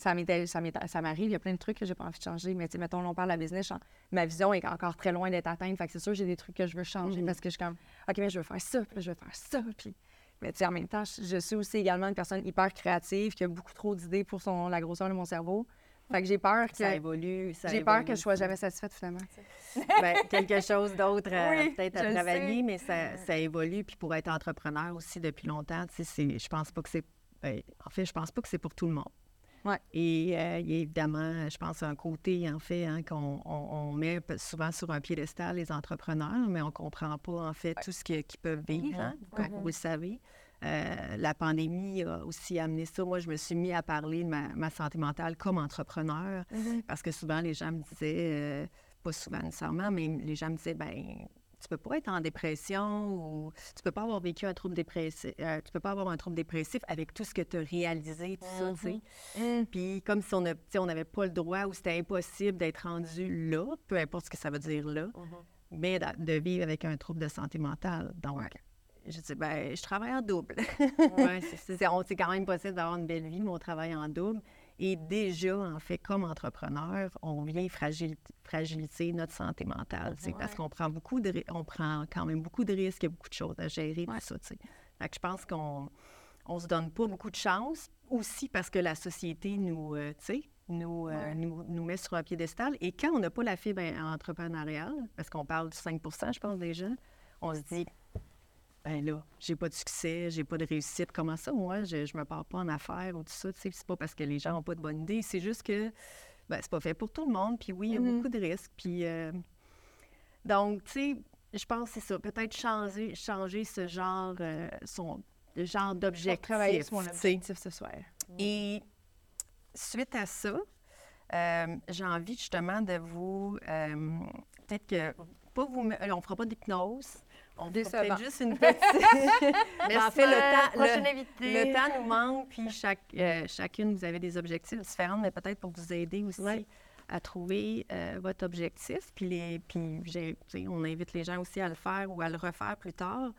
Ça, ça, ça m'arrive, il y a plein de trucs que j'ai pas envie de changer, mais tu sais, mettons, on parle de la business, ma vision est encore très loin d'être atteinte, fait que c'est sûr j'ai des trucs que je veux changer, mm-hmm. parce que je suis comme, OK, mais je veux faire ça, puis je veux faire ça, puis... Mais tu sais, en même temps, je, je suis aussi également une personne hyper créative, qui a beaucoup trop d'idées pour son, la grosseur de mon cerveau, fait que j'ai peur que... Ça évolue, ça J'ai évolue, peur que je sois jamais satisfaite, finalement. Bien, quelque chose d'autre à, oui, peut-être à travailler, mais ça, ça évolue, puis pour être entrepreneur aussi depuis longtemps, tu sais, je pense pas que c'est... Euh, en fait, je pense pas que c'est pour tout le monde. Ouais. Et euh, il y a évidemment, je pense, un côté, en fait, hein, qu'on on, on met souvent sur un piédestal les entrepreneurs, mais on ne comprend pas, en fait, ouais. tout ce que, qu'ils peuvent vivre, hein, mm-hmm. comme vous le savez. Euh, la pandémie a aussi amené ça. Moi, je me suis mis à parler de ma, ma santé mentale comme entrepreneur, mm-hmm. parce que souvent, les gens me disaient, euh, pas souvent nécessairement, mais les gens me disaient, ben tu peux pas être en dépression ou tu peux pas avoir vécu un trouble dépressif, euh, tu peux pas avoir un trouble dépressif avec tout ce que tu as réalisé, tout mm-hmm. ça, tu sais. Mm. Puis comme si on a, on n'avait pas le droit ou c'était impossible d'être rendu là, peu importe ce que ça veut dire là, mm-hmm. mais de, de vivre avec un trouble de santé mentale. Donc, okay. je dis, ben je travaille en double. ouais, c'est, c'est, c'est, on, c'est quand même possible d'avoir une belle vie, mais on travaille en double. Et déjà, en fait, comme entrepreneur, on vient fragil- fragiliser notre santé mentale, c'est ouais. parce qu'on prend beaucoup de, ri- on prend quand même beaucoup de risques, il y a beaucoup de choses à gérer, tout ouais. ça, tu sais. Fait que je pense qu'on on se donne pas beaucoup de chance, aussi parce que la société nous, euh, tu sais, nous, euh, ouais. nous, nous met sur un piédestal. Et quand on n'a pas la fibre entrepreneuriale, parce qu'on parle de cinq pour cent, je pense, des gens, on se dit... Ben là, j'ai pas de succès, j'ai pas de réussite. Comment ça, moi, je, je me pars pas en affaires ou tout ça, tu sais, c'est pas parce que les gens ont pas de bonne idée, c'est juste que, ben, c'est pas fait pour tout le monde, puis oui, il y a mm-hmm. beaucoup de risques, puis... Euh, donc, tu sais, je pense que c'est ça, peut-être changer, changer ce genre, euh, son, le genre d'objectif, travailler sur mon objectif ce soir. Mm. Et suite à ça, euh, j'ai envie justement de vous... Euh, peut-être que... Pas vous, on fera pas d'hypnose. On fait juste une petite... Mais en fait, le temps, le, le temps nous manque, puis chaque, euh, chacune, vous avez des objectifs différents, mais peut-être pour vous aider aussi ouais. à trouver euh, votre objectif. Puis, les, puis j'ai, on invite les gens aussi à le faire ou à le refaire plus tard.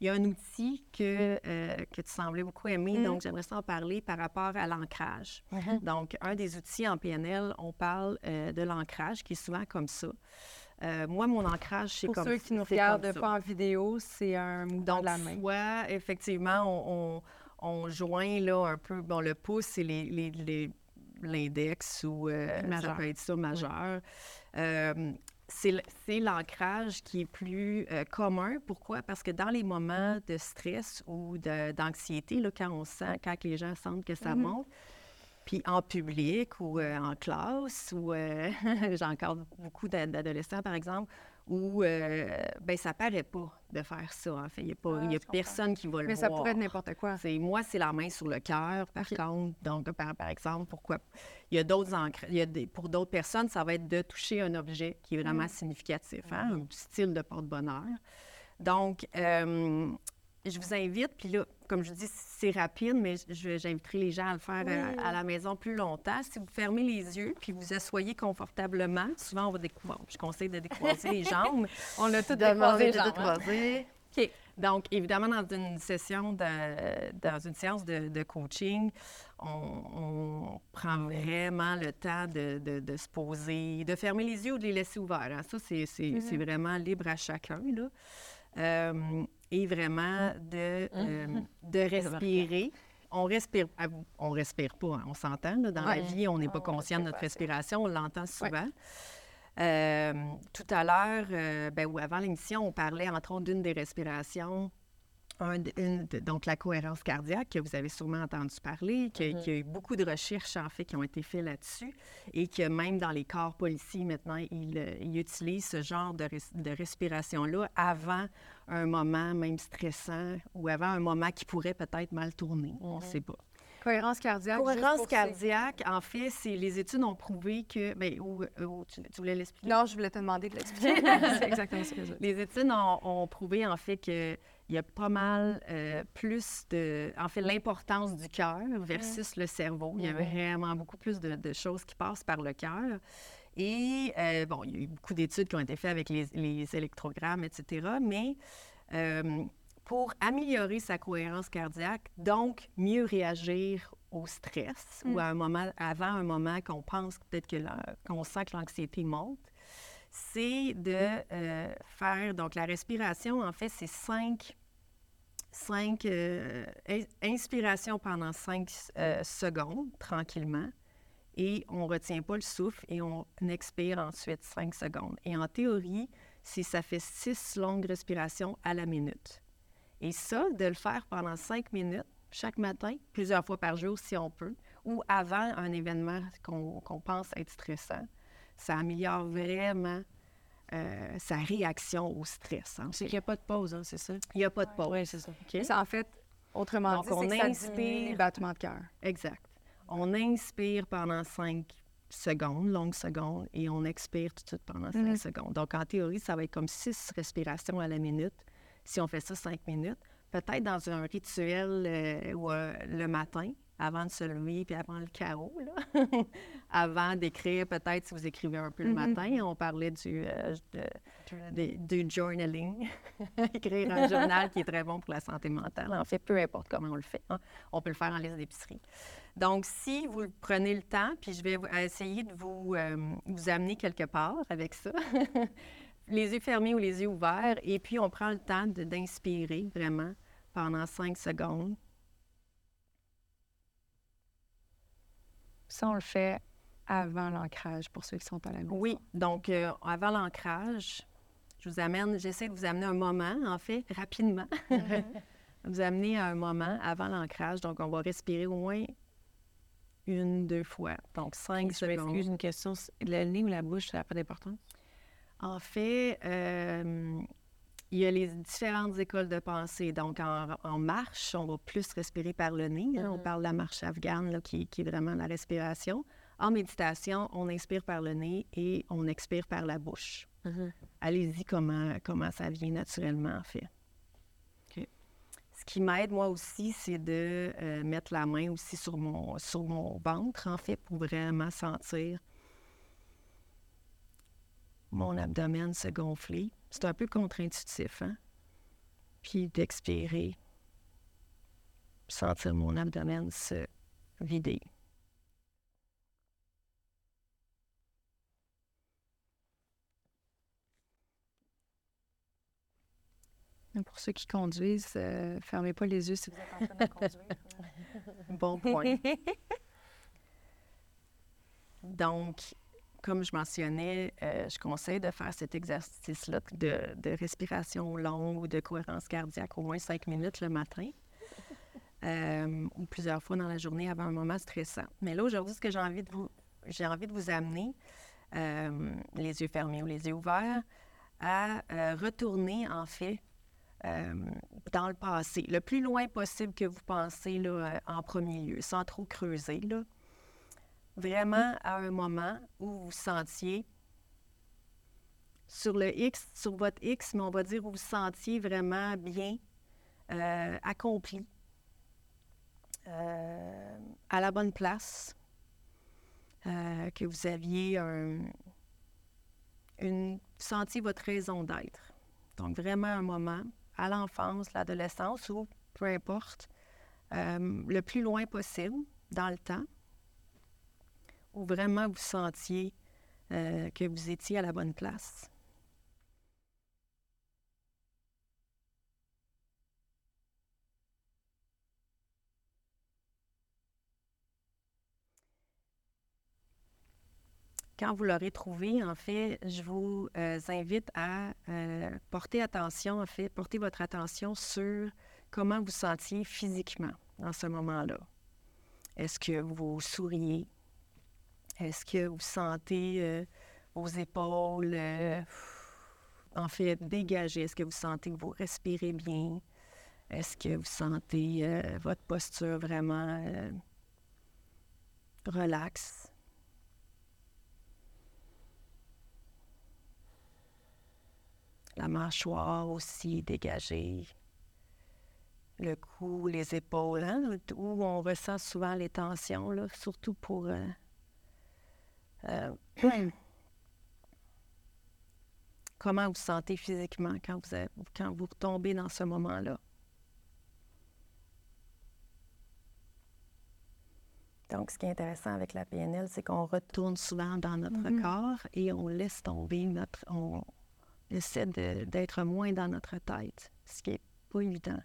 Il y a un outil que, euh, que tu semblais beaucoup aimer, mm. donc j'aimerais ça en parler par rapport à l'ancrage. Mm-hmm. Donc, un des outils en P N L, on parle euh, de l'ancrage qui est souvent comme ça. Euh, moi, mon ancrage, c'est comme ça. Pour ceux qui nous regardent pas en vidéo, c'est un mouvement de la main. Donc, soit, effectivement, on, on, on joint là un peu, bon, le pouce et les, les, les, l'index ou euh, ça peut être ça, majeur. Oui. Euh, c'est, c'est l'ancrage qui est plus euh, commun. Pourquoi? Parce que dans les moments de stress ou de, d'anxiété, là, quand on sent, quand les gens sentent que ça mm-hmm. monte, puis en public ou euh, en classe, ou euh, j'ai encore beaucoup d'adolescents, par exemple, où euh, ben, ça ne paraît pas de faire ça. En fait, il n'y a, pas, ah, y a personne qui va le voir. Mais ça pourrait être n'importe quoi. C'est, moi, c'est la main sur le cœur, par okay. contre. Donc, par, par exemple, pourquoi? Il y a d'autres ancrages. Pour d'autres personnes, ça va être de toucher un objet qui est vraiment mmh. significatif, hein? mmh. un style de porte-bonheur. Donc, euh, je vous invite, puis là, comme je dis, c'est rapide, mais je, j'inviterai les gens à le faire oui. à, à la maison plus longtemps. Si vous fermez les yeux puis vous asseyez confortablement, souvent on va découvrir. Je conseille de décroiser les jambes. On l'a tout décroisé, tout décroisé. OK. Donc, évidemment, dans une session, de, dans une séance de, de coaching, on, on prend vraiment le temps de, de, de se poser, de fermer les yeux ou de les laisser ouverts. Hein. Ça, c'est, c'est, mm-hmm. c'est vraiment libre à chacun, là. Euh, et vraiment de, euh, de respirer. On respire, on respire pas, hein, on s'entend. Là, dans ouais. la vie, on n'est pas conscient de notre respiration, on l'entend souvent. Ouais. Euh, tout à l'heure, euh, ben, ou avant l'émission, on parlait entre autres d'une des respirations, un, une, de, donc la cohérence cardiaque, que vous avez sûrement entendu parler, que, mm-hmm. qu'il y a eu beaucoup de recherches en fait qui ont été faites là-dessus, et que même dans les corps policiers maintenant, ils, ils utilisent ce genre de, res, de respiration-là avant un moment même stressant ou avant un moment qui pourrait peut-être mal tourner, mm-hmm. on ne sait pas. Cohérence cardiaque. Cohérence cardiaque, en fait, c'est, les études ont prouvé que... Bien, ou, ou, tu, tu voulais l'expliquer? Non, je voulais te demander de l'expliquer. C'est exactement ce que je... Les études ont, ont prouvé, en fait, qu'il y a pas mal euh, plus de... En fait, l'importance du cœur versus mmh. le cerveau. Il y a vraiment beaucoup plus de, de choses qui passent par le cœur. Et, euh, bon, il y a eu beaucoup d'études qui ont été faites avec les, les électrogrammes, et cetera, mais... Euh, pour améliorer sa cohérence cardiaque, donc mieux réagir au stress mm. ou à un moment, avant un moment qu'on pense peut-être que la, qu'on sent que l'anxiété monte, c'est de euh, faire, donc la respiration, en fait, c'est cinq, cinq euh, inspirations pendant cinq euh, secondes, tranquillement, et on ne retient pas le souffle et on expire ensuite cinq secondes. Et en théorie, c'est, ça fait six longues respirations à la minute. Et ça, de le faire pendant cinq minutes, chaque matin, plusieurs fois par jour si on peut, ou avant un événement qu'on, qu'on pense être stressant, ça améliore vraiment euh, sa réaction au stress. Hein. C'est qu'il n'y a pas de pause, hein, c'est ça? Il n'y a pas de pause. Oui, c'est ça. Okay. Ça, en fait, autrement dit, c'est que ça diminue le battement de cœur. Exact. On inspire pendant cinq secondes, longues secondes, et on expire tout de suite pendant cinq mm-hmm. secondes. Donc, en théorie, ça va être comme six respirations à la minute. Si on fait ça cinq minutes, peut-être dans un rituel euh, ou, euh, le matin, avant de se lever puis avant le chaos, là. Avant d'écrire, peut-être si vous écrivez un peu le mm-hmm. matin, on parlait du, euh, de, de, du journaling, écrire un journal qui est très bon pour la santé mentale. En fait, peu importe comment on le fait, hein. On peut le faire en liste d'épicerie. Donc, si vous prenez le temps, puis je vais essayer de vous, euh, vous amener quelque part avec ça. Les yeux fermés ou les yeux ouverts, et puis on prend le temps de, d'inspirer vraiment pendant cinq secondes. Ça, on le fait avant l'ancrage, pour ceux qui sont à la maison. Oui, donc euh, avant l'ancrage, je vous amène, j'essaie de vous amener un moment, en fait, rapidement. Mm-hmm. Vous amener à un moment avant l'ancrage, donc on va respirer au moins une, deux fois, donc cinq et secondes. Je m'excuse, une question, le nez ou la bouche, ça n'a pas d'importance? En fait, euh, il y a les différentes écoles de pensée. Donc, en, en marche, on va plus respirer par le nez. Hein. Mm-hmm. On parle de la marche afghane, là, qui, qui est vraiment la respiration. En méditation, on inspire par le nez et on expire par la bouche. Mm-hmm. Allez-y comment, comment ça vient naturellement, en fait. Okay. Ce qui m'aide, moi aussi, c'est de euh, mettre la main aussi sur mon, sur mon ventre, en fait, pour vraiment sentir mon abdomen se gonfler. C'est un peu contre-intuitif, hein? Puis d'expirer, sentir mon abdomen se vider. Pour ceux qui conduisent, euh, fermez pas les yeux si vous êtes en train de conduire. Bon point. Donc, comme je mentionnais, euh, je conseille de faire cet exercice-là de, de respiration longue ou de cohérence cardiaque au moins cinq minutes le matin euh, ou plusieurs fois dans la journée avant un moment stressant. Mais là, aujourd'hui, ce que j'ai envie de vous, j'ai envie de vous amener, euh, les yeux fermés ou les yeux ouverts, à euh, retourner, en fait, euh, dans le passé, le plus loin possible que vous pensez, là, en premier lieu, sans trop creuser, là. Vraiment à un moment où vous vous sentiez sur le X, sur votre X, mais on va dire où vous vous sentiez vraiment bien, euh, accompli, euh, à la bonne place, euh, que vous aviez un... Une, sentiez votre raison d'être. Donc, vraiment un moment, à l'enfance, l'adolescence ou peu importe, euh, le plus loin possible dans le temps, où vraiment vous sentiez euh, que vous étiez à la bonne place. Quand vous l'aurez trouvé, en fait, je vous euh, invite à euh, porter attention, en fait, porter votre attention sur comment vous sentiez physiquement dans ce moment-là. Est-ce que vous souriez? Est-ce que vous sentez euh, vos épaules, euh, en fait, dégagées? Est-ce que vous sentez que vous respirez bien? Est-ce que vous sentez euh, votre posture vraiment euh, relaxe? La mâchoire aussi dégagée, le cou, les épaules, hein, où on ressent souvent les tensions, là, surtout pour... Euh, euh, comment vous sentez physiquement quand vous, avez, quand vous retombez dans ce moment-là? Donc, ce qui est intéressant avec la P N L, c'est qu'on retourne souvent dans notre mm-hmm. corps et on laisse tomber notre... On, essaie de, d'être moins dans notre tête, ce qui n'est pas évident.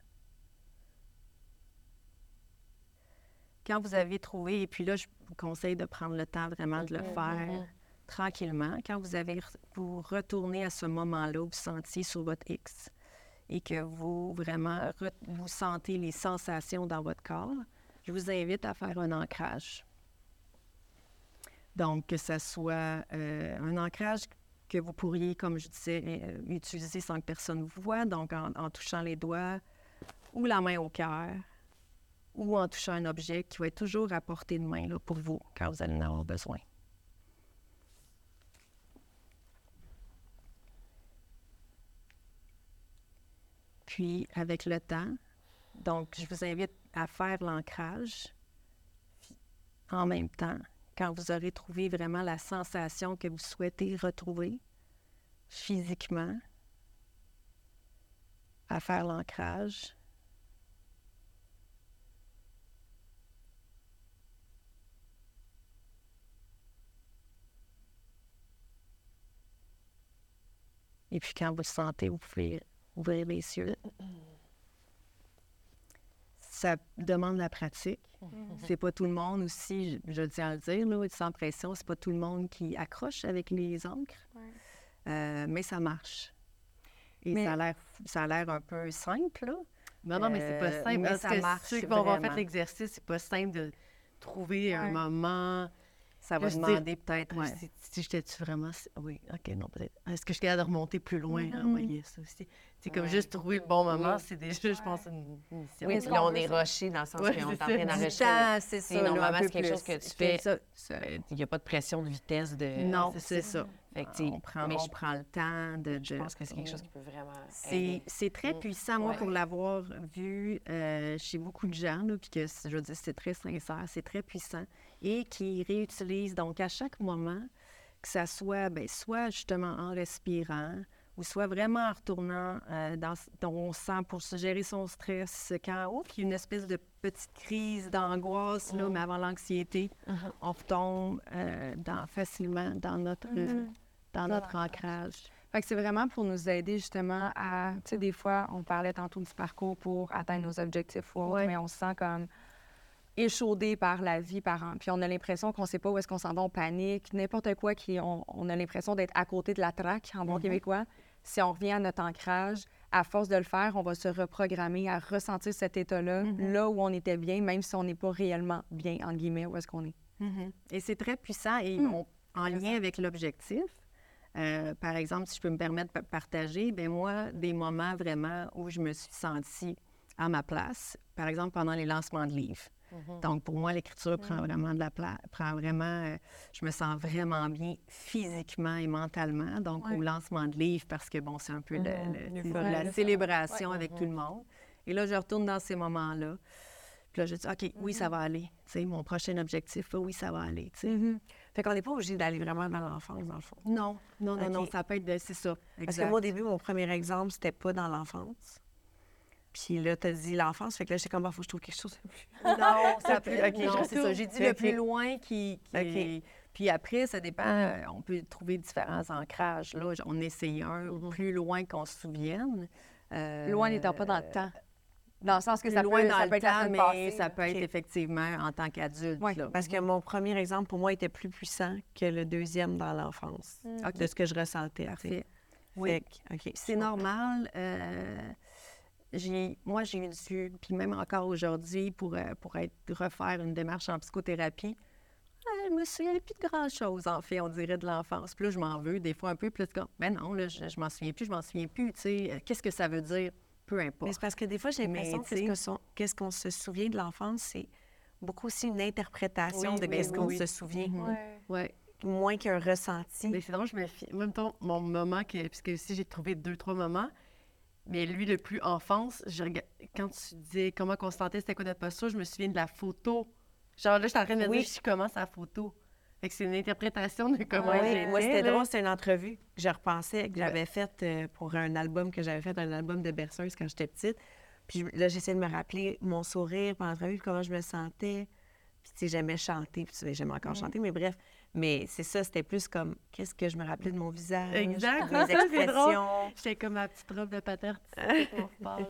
Quand vous avez trouvé, et puis là, je vous conseille de prendre le temps vraiment de le mmh, faire mmh. tranquillement, quand vous avez vous retournez à ce moment-là, vous sentiez sur votre X et que vous vraiment re, vous sentez les sensations dans votre corps, je vous invite à faire un ancrage. Donc, que ce soit euh, un ancrage que vous pourriez, comme je disais, euh, utiliser sans que personne vous voie, donc en, en touchant les doigts ou la main au cœur ou en touchant un objet qui va être toujours à portée de main là, pour vous quand vous allez en avoir besoin. Puis, avec le temps, donc je vous invite à faire l'ancrage en même temps. Quand vous aurez trouvé vraiment la sensation que vous souhaitez retrouver physiquement, à faire l'ancrage. Et puis quand vous le sentez, vous pouvez ouvrir les yeux. Ça demande la pratique. C'est pas tout le monde aussi, je, je tiens à le dire, là, sans pression, c'est pas tout le monde qui accroche avec les ancres, ouais. euh, mais ça marche. Et mais... ça, a l'air, ça a l'air un peu simple, là. Non, non, euh, mais c'est pas simple. Mais ça marche. Ceux qui vont avoir fait l'exercice, c'est pas simple de trouver ouais. un moment. Ça va demander dire, peut-être ouais. si, si j'étais-tu vraiment. Si... Oui, OK, non, peut-être. Est-ce que je suis capable de remonter plus loin? Mm-hmm. Ah, oui, ça aussi. C'est comme ouais. juste trouver le bon moment, oui. c'est déjà, je pense, une mission. Oui, là, on est rushé dans le sens ouais, qu'on est en train d'enregistrer. C'est ça, normalement, c'est quelque plus. chose que tu fais. Ça, ça. Il n'y a pas de pression de vitesse. de. Non, c'est, c'est ça. ça. Fait que, on prend, mais on je... prend le temps de, de... Je pense que c'est quelque chose qui peut vraiment aider. C'est, c'est très puissant, moi, ouais. pour l'avoir vu euh, chez beaucoup de gens, là, puis que, je veux dire, c'est très sincère, c'est très puissant, et qui réutilisent, donc, à chaque moment, que ça soit, bien, soit justement en respirant, ou soit vraiment en retournant euh, dans, dans on sent pour gérer son stress, quand oh, il y a une espèce de petite crise d'angoisse, là, mm. mais avant l'anxiété, mm-hmm. on retombe euh, dans, facilement dans notre, mm-hmm. dans notre mm-hmm. ancrage. Fait que c'est vraiment pour nous aider justement à, tu sais, des fois, on parlait tantôt du parcours pour atteindre nos objectifs ou autre, ouais. mais on se sent comme échaudé par la vie, par an. Puis on a l'impression qu'on ne sait pas où est-ce qu'on s'en va, on panique, n'importe quoi, qui, on, on a l'impression d'être à côté de la traque, en bon mm-hmm. québécois. Si on revient à notre ancrage, à force de le faire, on va se reprogrammer à ressentir cet état-là, mm-hmm. là où on était bien, même si on n'est pas réellement bien, entre guillemets, où est-ce qu'on est. Mm-hmm. Et c'est très puissant et mm-hmm. on, en lien avec l'objectif. Euh, par exemple, si je peux me permettre de partager, bien moi, des moments vraiment où je me suis sentie à ma place, par exemple pendant les lancements de livres. Mm-hmm. Donc, pour moi, l'écriture mm-hmm. prend vraiment de la place, prend vraiment... Euh, je me sens vraiment bien physiquement et mentalement, donc ouais. au lancement de livres, parce que, bon, c'est un peu mm-hmm. le, le, ouais, la célébration ouais. avec mm-hmm. tout le monde. Et là, je retourne dans ces moments-là. Puis là, je dis, OK, mm-hmm. oui, ça va aller. Tu sais, mon prochain objectif, oui, ça va aller, tu sais. Mm-hmm. Fait qu'on n'est pas obligé d'aller vraiment dans l'enfance, dans le fond. Non, non, non, okay. non, ça peut être... De, c'est ça, exact. Parce que moi, au début, mon premier exemple, c'était pas dans l'enfance. Puis là, t'as dit l'enfance, fait que là, j'étais comme, il faut que je trouve quelque chose de plus... Non, ça peut... okay, non, c'est ça, j'ai dit okay. le plus loin qui... qui okay. est... Puis après, ça dépend, on peut trouver différents ancrages, là. On essaye un mm-hmm. plus loin qu'on se souvienne. Euh... Loin n'étant pas dans le temps. Dans le sens que ça loin peut, dans ça le peut être temps, mais passée, ça peut okay. être effectivement en tant qu'adulte. Oui, là. Parce que mon premier exemple, pour moi, était plus puissant que le deuxième dans l'enfance, mm. okay. de ce que je ressentais. Parfait. Oui. Fait que, okay. C'est normal. Euh, j'ai, moi, j'ai eu, puis même encore aujourd'hui, pour, pour être, refaire une démarche en psychothérapie, je me souviens plus de grand-chose, en fait, on dirait, de l'enfance. Puis là, je m'en veux des fois un peu, puis là, comme, ben non, là, je, je m'en souviens plus, je m'en souviens plus, tu sais, qu'est-ce que ça veut dire? Peu importe. Mais c'est parce que des fois, j'ai l'impression que qu'est-ce, son, qu'est-ce qu'on se souvient de l'enfance, c'est beaucoup aussi une interprétation oui, de qu'est-ce oui. qu'on se souvient. Mm-hmm. Oui. Ouais. Moins qu'un ressenti. Mais c'est drôle, je me fie. En même temps, mon moment, que, puisque aussi j'ai trouvé deux, trois moments, mais lui, le plus enfance, je regard... quand tu disais comment on se sentait, c'était quoi notre posture, je me souviens de la photo. Genre là, je suis en train de me oui. dire, je commence à la photo. Fait que c'est une interprétation de comment ah, j'étais. Moi, c'était là. Drôle, c'était une entrevue que je repensais, que j'avais faite euh, pour un album que j'avais fait, un album de berceuse quand j'étais petite. Puis là, j'essayais de me rappeler mon sourire pendant l'entrevue, comment je me sentais. Puis tu sais, j'aimais chanter, puis tu sais, j'aimais encore mm. chanter, mais bref. Mais c'est ça, c'était plus comme, qu'est-ce que je me rappelais de mon visage, exact, mes expressions. J'étais comme ma petite robe de patin artistique, mon sport.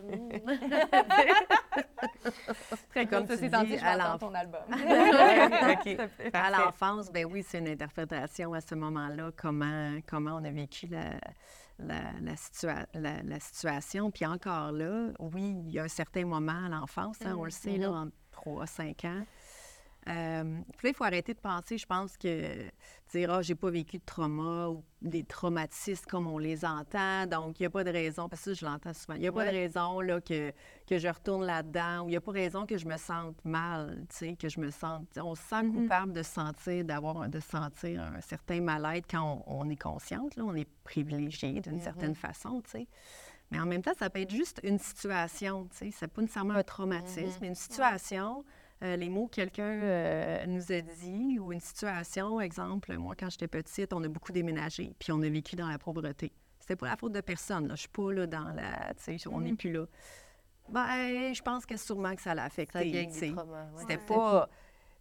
Très comme ça, c'est tenté, je vais ton album. okay. Okay. À l'enfance, bien oui, c'est une interprétation à ce moment-là, comment, comment on a vécu la, la, la, situa- la, la situation. Puis encore là, oui, il y a un certain moment à l'enfance, hein, mm-hmm. on le sait, mm-hmm. là, entre trois à cinq ans. Euh, puis là, il faut arrêter de penser, je pense, que dire « Ah, j'ai pas vécu de trauma ou des traumatismes comme on les entend, donc il n'y a pas de raison, parce que ça, je l'entends souvent, il n'y a ouais. pas de raison là, que, que je retourne là-dedans, ou il n'y a pas de raison que je me sente mal, tu sais, que je me sente... » On se sent coupable mm-hmm. de sentir, d'avoir, de sentir un certain mal-être quand on, on est consciente, là, on est privilégié d'une mm-hmm. certaine façon, tu sais. Mais en même temps, ça peut être juste une situation, tu sais, c'est pas nécessairement un traumatisme, mm-hmm. mais une situation... Euh, les mots que quelqu'un euh, nous a dit ou une situation, exemple, moi, quand j'étais petite, on a beaucoup déménagé, puis on a vécu dans la pauvreté. C'était pas la faute de personne, là. Je suis pas là dans la... tu sais, on n'est mm-hmm. plus là. Ben, je pense que sûrement que ça l'a affecté, tu sais. C'était pas...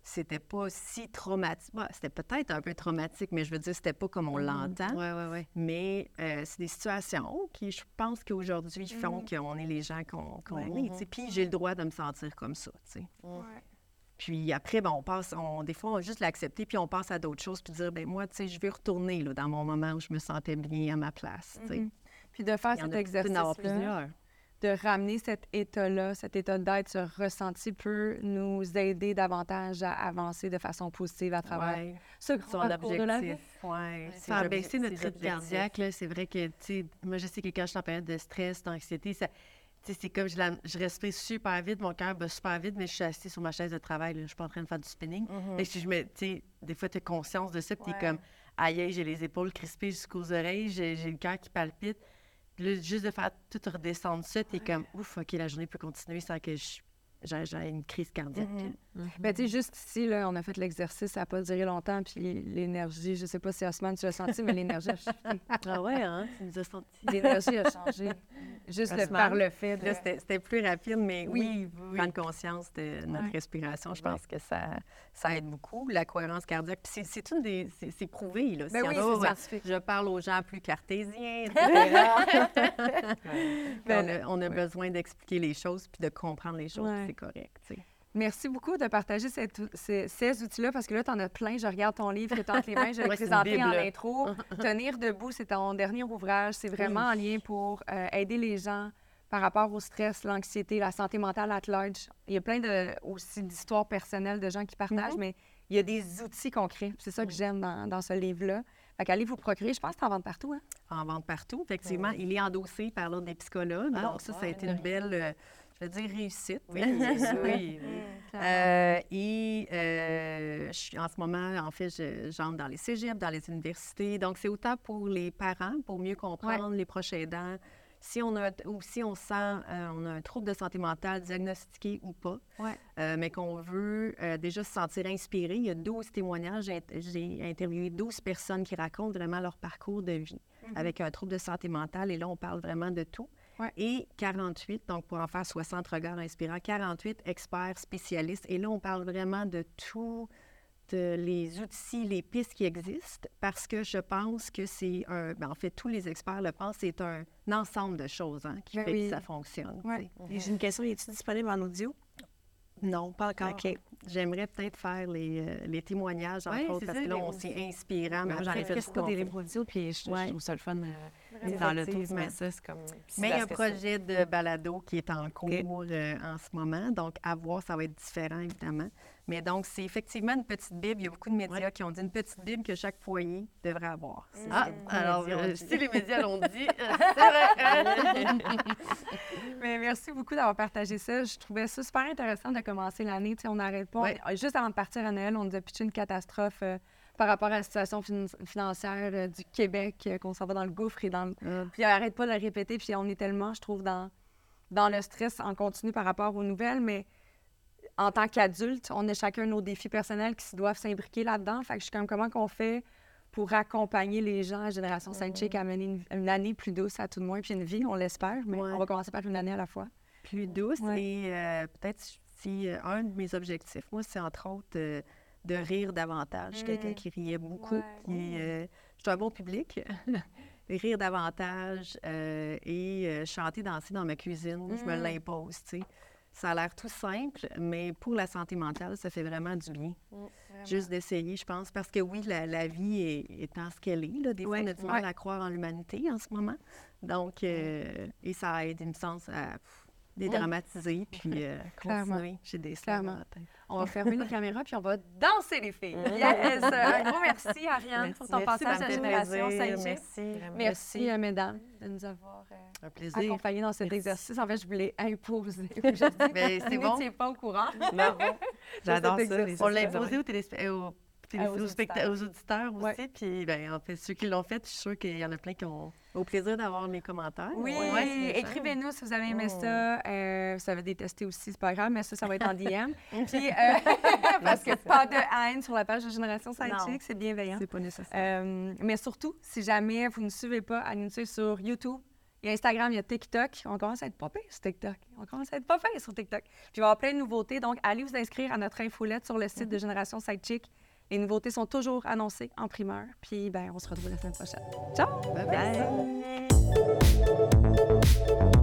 C'était pas si traumatique. Bon, c'était peut-être un peu traumatique, mais je veux dire, c'était pas comme on mmh. l'entend. Oui, oui, oui. Mais euh, c'est des situations qui, je pense qu'aujourd'hui, font mmh. qu'on est les gens qu'on, qu'on ouais. est. Puis mmh. j'ai le droit de me sentir comme ça, tu sais. Mmh. Puis après, ben, on passe, on, des fois, on juste l'accepter, puis on passe à d'autres choses, puis dire, ben moi, tu sais, je veux retourner là, dans mon moment où je me sentais bien à ma place, tu sais. Mmh. Puis de faire cet exercice-là. Plusieurs. De ramener cet état-là, cet état d'être, ce ressenti peut nous aider davantage à avancer de façon positive à travers ouais. ce grand parcours de la vie. Ouais, c'est faire baisser notre rythme cardiaque, là, c'est vrai que, tu sais, moi, je sais que quand je suis en période de stress, d'anxiété, ça, tu sais, c'est comme je, la, je respire super vite, mon cœur bat super vite, mais je suis assise sur ma chaise de travail, là, je suis pas en train de faire du spinning. Mm-hmm. Et si je me, tu sais, des fois, tu as conscience de ça, puis ouais. t'es comme, aïe, j'ai les épaules crispées jusqu'aux oreilles, j'ai, j'ai le cœur qui palpite. Là, juste de faire tout redescendre ça, t'es ouais. comme, ouf, OK, la journée peut continuer sans que je, j'ai, j'ai une crise cardiaque. Mm-hmm. Mm-hmm. Ben, tu sais, jusqu'ici, là, on a fait l'exercice, ça n'a pas duré longtemps, puis l'énergie, je ne sais pas si Osman, tu l'as senti, mais l'énergie a changé. Ah ouais, hein? Tu nous as senti. L'énergie a changé. Juste le, par le fait. De... Là, c'était, c'était plus rapide, mais oui, oui, oui, prendre conscience de notre ouais. respiration, je pense ouais. que ça, ça aide beaucoup. La cohérence cardiaque, puis c'est, c'est une des... C'est, c'est prouvé, là. Ben si oui, a, c'est scientifique. Je parle aux gens plus cartésiens, et cetera ben, on a, on a ouais. besoin d'expliquer les choses, puis de comprendre les choses, ouais. c'est correct, tu sais. Merci beaucoup de partager cette, ces, ces outils-là, parce que là, tu en as plein. Je regarde ton livre que tu as entre les mains, je l'ai ouais, présenté en intro. Tenir debout, c'est ton dernier ouvrage. C'est vraiment en lien pour euh, aider les gens par rapport au stress, l'anxiété, la santé mentale at large. Il y a plein de, aussi d'histoires personnelles de gens qui partagent, mm-hmm. mais il y a des outils concrets. C'est ça que j'aime dans, dans ce livre-là. Fait qu'allez vous procurer. Je pense que tu en vends partout, hein? En vente partout, effectivement. Oui. Il est endossé par l'Ordre des psychologues. Ah, donc ça, ça a été une belle... Euh, je veux dire réussite. Oui, oui. euh, et euh, je suis en ce moment, en fait, je, j'entre dans les cégeps, dans les universités. Donc, c'est autant pour les parents, pour mieux comprendre ouais. les proches aidants. Si on a, ou si on sent euh, on a un trouble de santé mentale, diagnostiqué ou pas, ouais. euh, mais qu'on veut euh, déjà se sentir inspiré. Il y a douze témoignages. J'ai, j'ai interviewé douze personnes qui racontent vraiment leur parcours de vie mm-hmm. avec un trouble de santé mentale. Et là, on parle vraiment de tout. Ouais. Et quarante-huit, donc pour en faire soixante regards inspirants, quarante-huit experts spécialistes. Et là, on parle vraiment de tous les outils, les pistes qui existent, parce que je pense que c'est un... Bien, en fait, tous les experts le pensent, c'est un ensemble de choses hein, qui ben fait oui. que ça fonctionne. Ouais. Et j'ai une question, est-il disponible en audio? Non, pas encore. OK. J'aimerais peut-être faire les, euh, les témoignages, entre ouais, autres, parce ça, que là, on s'est inspirant. Mais j'en ai fait beaucoup des livres audio, puis je, ouais. je trouve ça le fun euh, dans le tout. Mais ça, c'est comme... Mais il y a un projet ça. de balado qui est en cours okay. euh, en ce moment. Donc, à voir, ça va être différent, évidemment. Mais donc, c'est effectivement une petite Bible. Il y a beaucoup de médias ouais. qui ont dit une petite Bible que chaque foyer devrait avoir. Mmh. Ah, alors, euh, si les médias l'ont dit, c'est vrai. Mais merci beaucoup d'avoir partagé ça. Je trouvais ça super intéressant de commencer l'année. Tu sais, on n'arrête pas. Ouais. On, juste avant de partir à Noël, on nous a pitché une catastrophe euh, par rapport à la situation fin- financière euh, du Québec, euh, qu'on s'en va dans le gouffre. Et dans le... Mmh. Puis, on n'arrête pas de le répéter. Puis, on est tellement, je trouve, dans, dans le stress en continu par rapport aux nouvelles. Mais en tant qu'adulte, on a chacun nos défis personnels qui doivent s'imbriquer là-dedans. Fait que je suis comme, comment qu'on fait pour accompagner les gens à Génération Sidechick à mener une, une année plus douce à tout le moins, puis une vie, on l'espère, mais ouais. on va commencer par une année à la fois. Plus douce ouais. et euh, peut-être si euh, un de mes objectifs, moi, c'est entre autres euh, de rire davantage. Je suis quelqu'un qui riait beaucoup. Ouais. Qui, euh, je suis un bon public. Rire davantage euh, et euh, chanter, danser dans ma cuisine. Mm. Je me l'impose, tu sais. Ça a l'air tout simple, mais pour la santé mentale, ça fait vraiment du bien. Mm, Juste d'essayer, je pense, parce que oui, la, la vie est, étant ce qu'elle est, là, des ouais, fois, on a du mal ouais. à croire en l'humanité en ce moment. Donc, euh, et ça aide, il me semble, à pff, dédramatiser, mm. puis euh, continuer. J'ai des Clairement. Slams. On va fermer les caméras, puis on va danser, les filles. Mm. Yes! Un gros merci, Ariane, merci, pour ton merci, passage à Génération Sidechick. Merci, merci, merci euh, mesdames, de nous avoir... Euh... Un plaisir. Accompagné dans cet Merci. exercice. En fait, je voulais imposer. Mais c'est bon. Vous n'étiez pas au courant. Non, bon. J'adore ça. On l'a imposé aux, téléspe... aux... Télés... Ah, aux, aux, auditeurs. aux auditeurs aussi. Ouais. Puis, ben, en fait, ceux qui l'ont fait, je suis sûre qu'il y en a plein qui ont... Au plaisir d'avoir les commentaires. Oui, ouais, ouais, écrivez-nous si vous avez aimé oh. ça. Euh, vous avez détesté aussi, c'est pas grave, mais ça, ça va être en D M. Puis, euh, parce que pas de haine sur la page de Génération Sidechick, c'est bienveillant. C'est pas nécessaire. Euh, mais surtout, si jamais vous ne suivez pas, allez nous suivre sur YouTube. Il y a Instagram, il y a TikTok. On commence à être pas pire sur TikTok. On commence à être pas pire sur TikTok. Puis il va y avoir plein de nouveautés. Donc, allez vous inscrire à notre infolette sur le site de Génération Sidechick. Les nouveautés sont toujours annoncées en primeur. Puis, ben, on se retrouve la semaine prochaine. Ciao! Bye bye! Bye.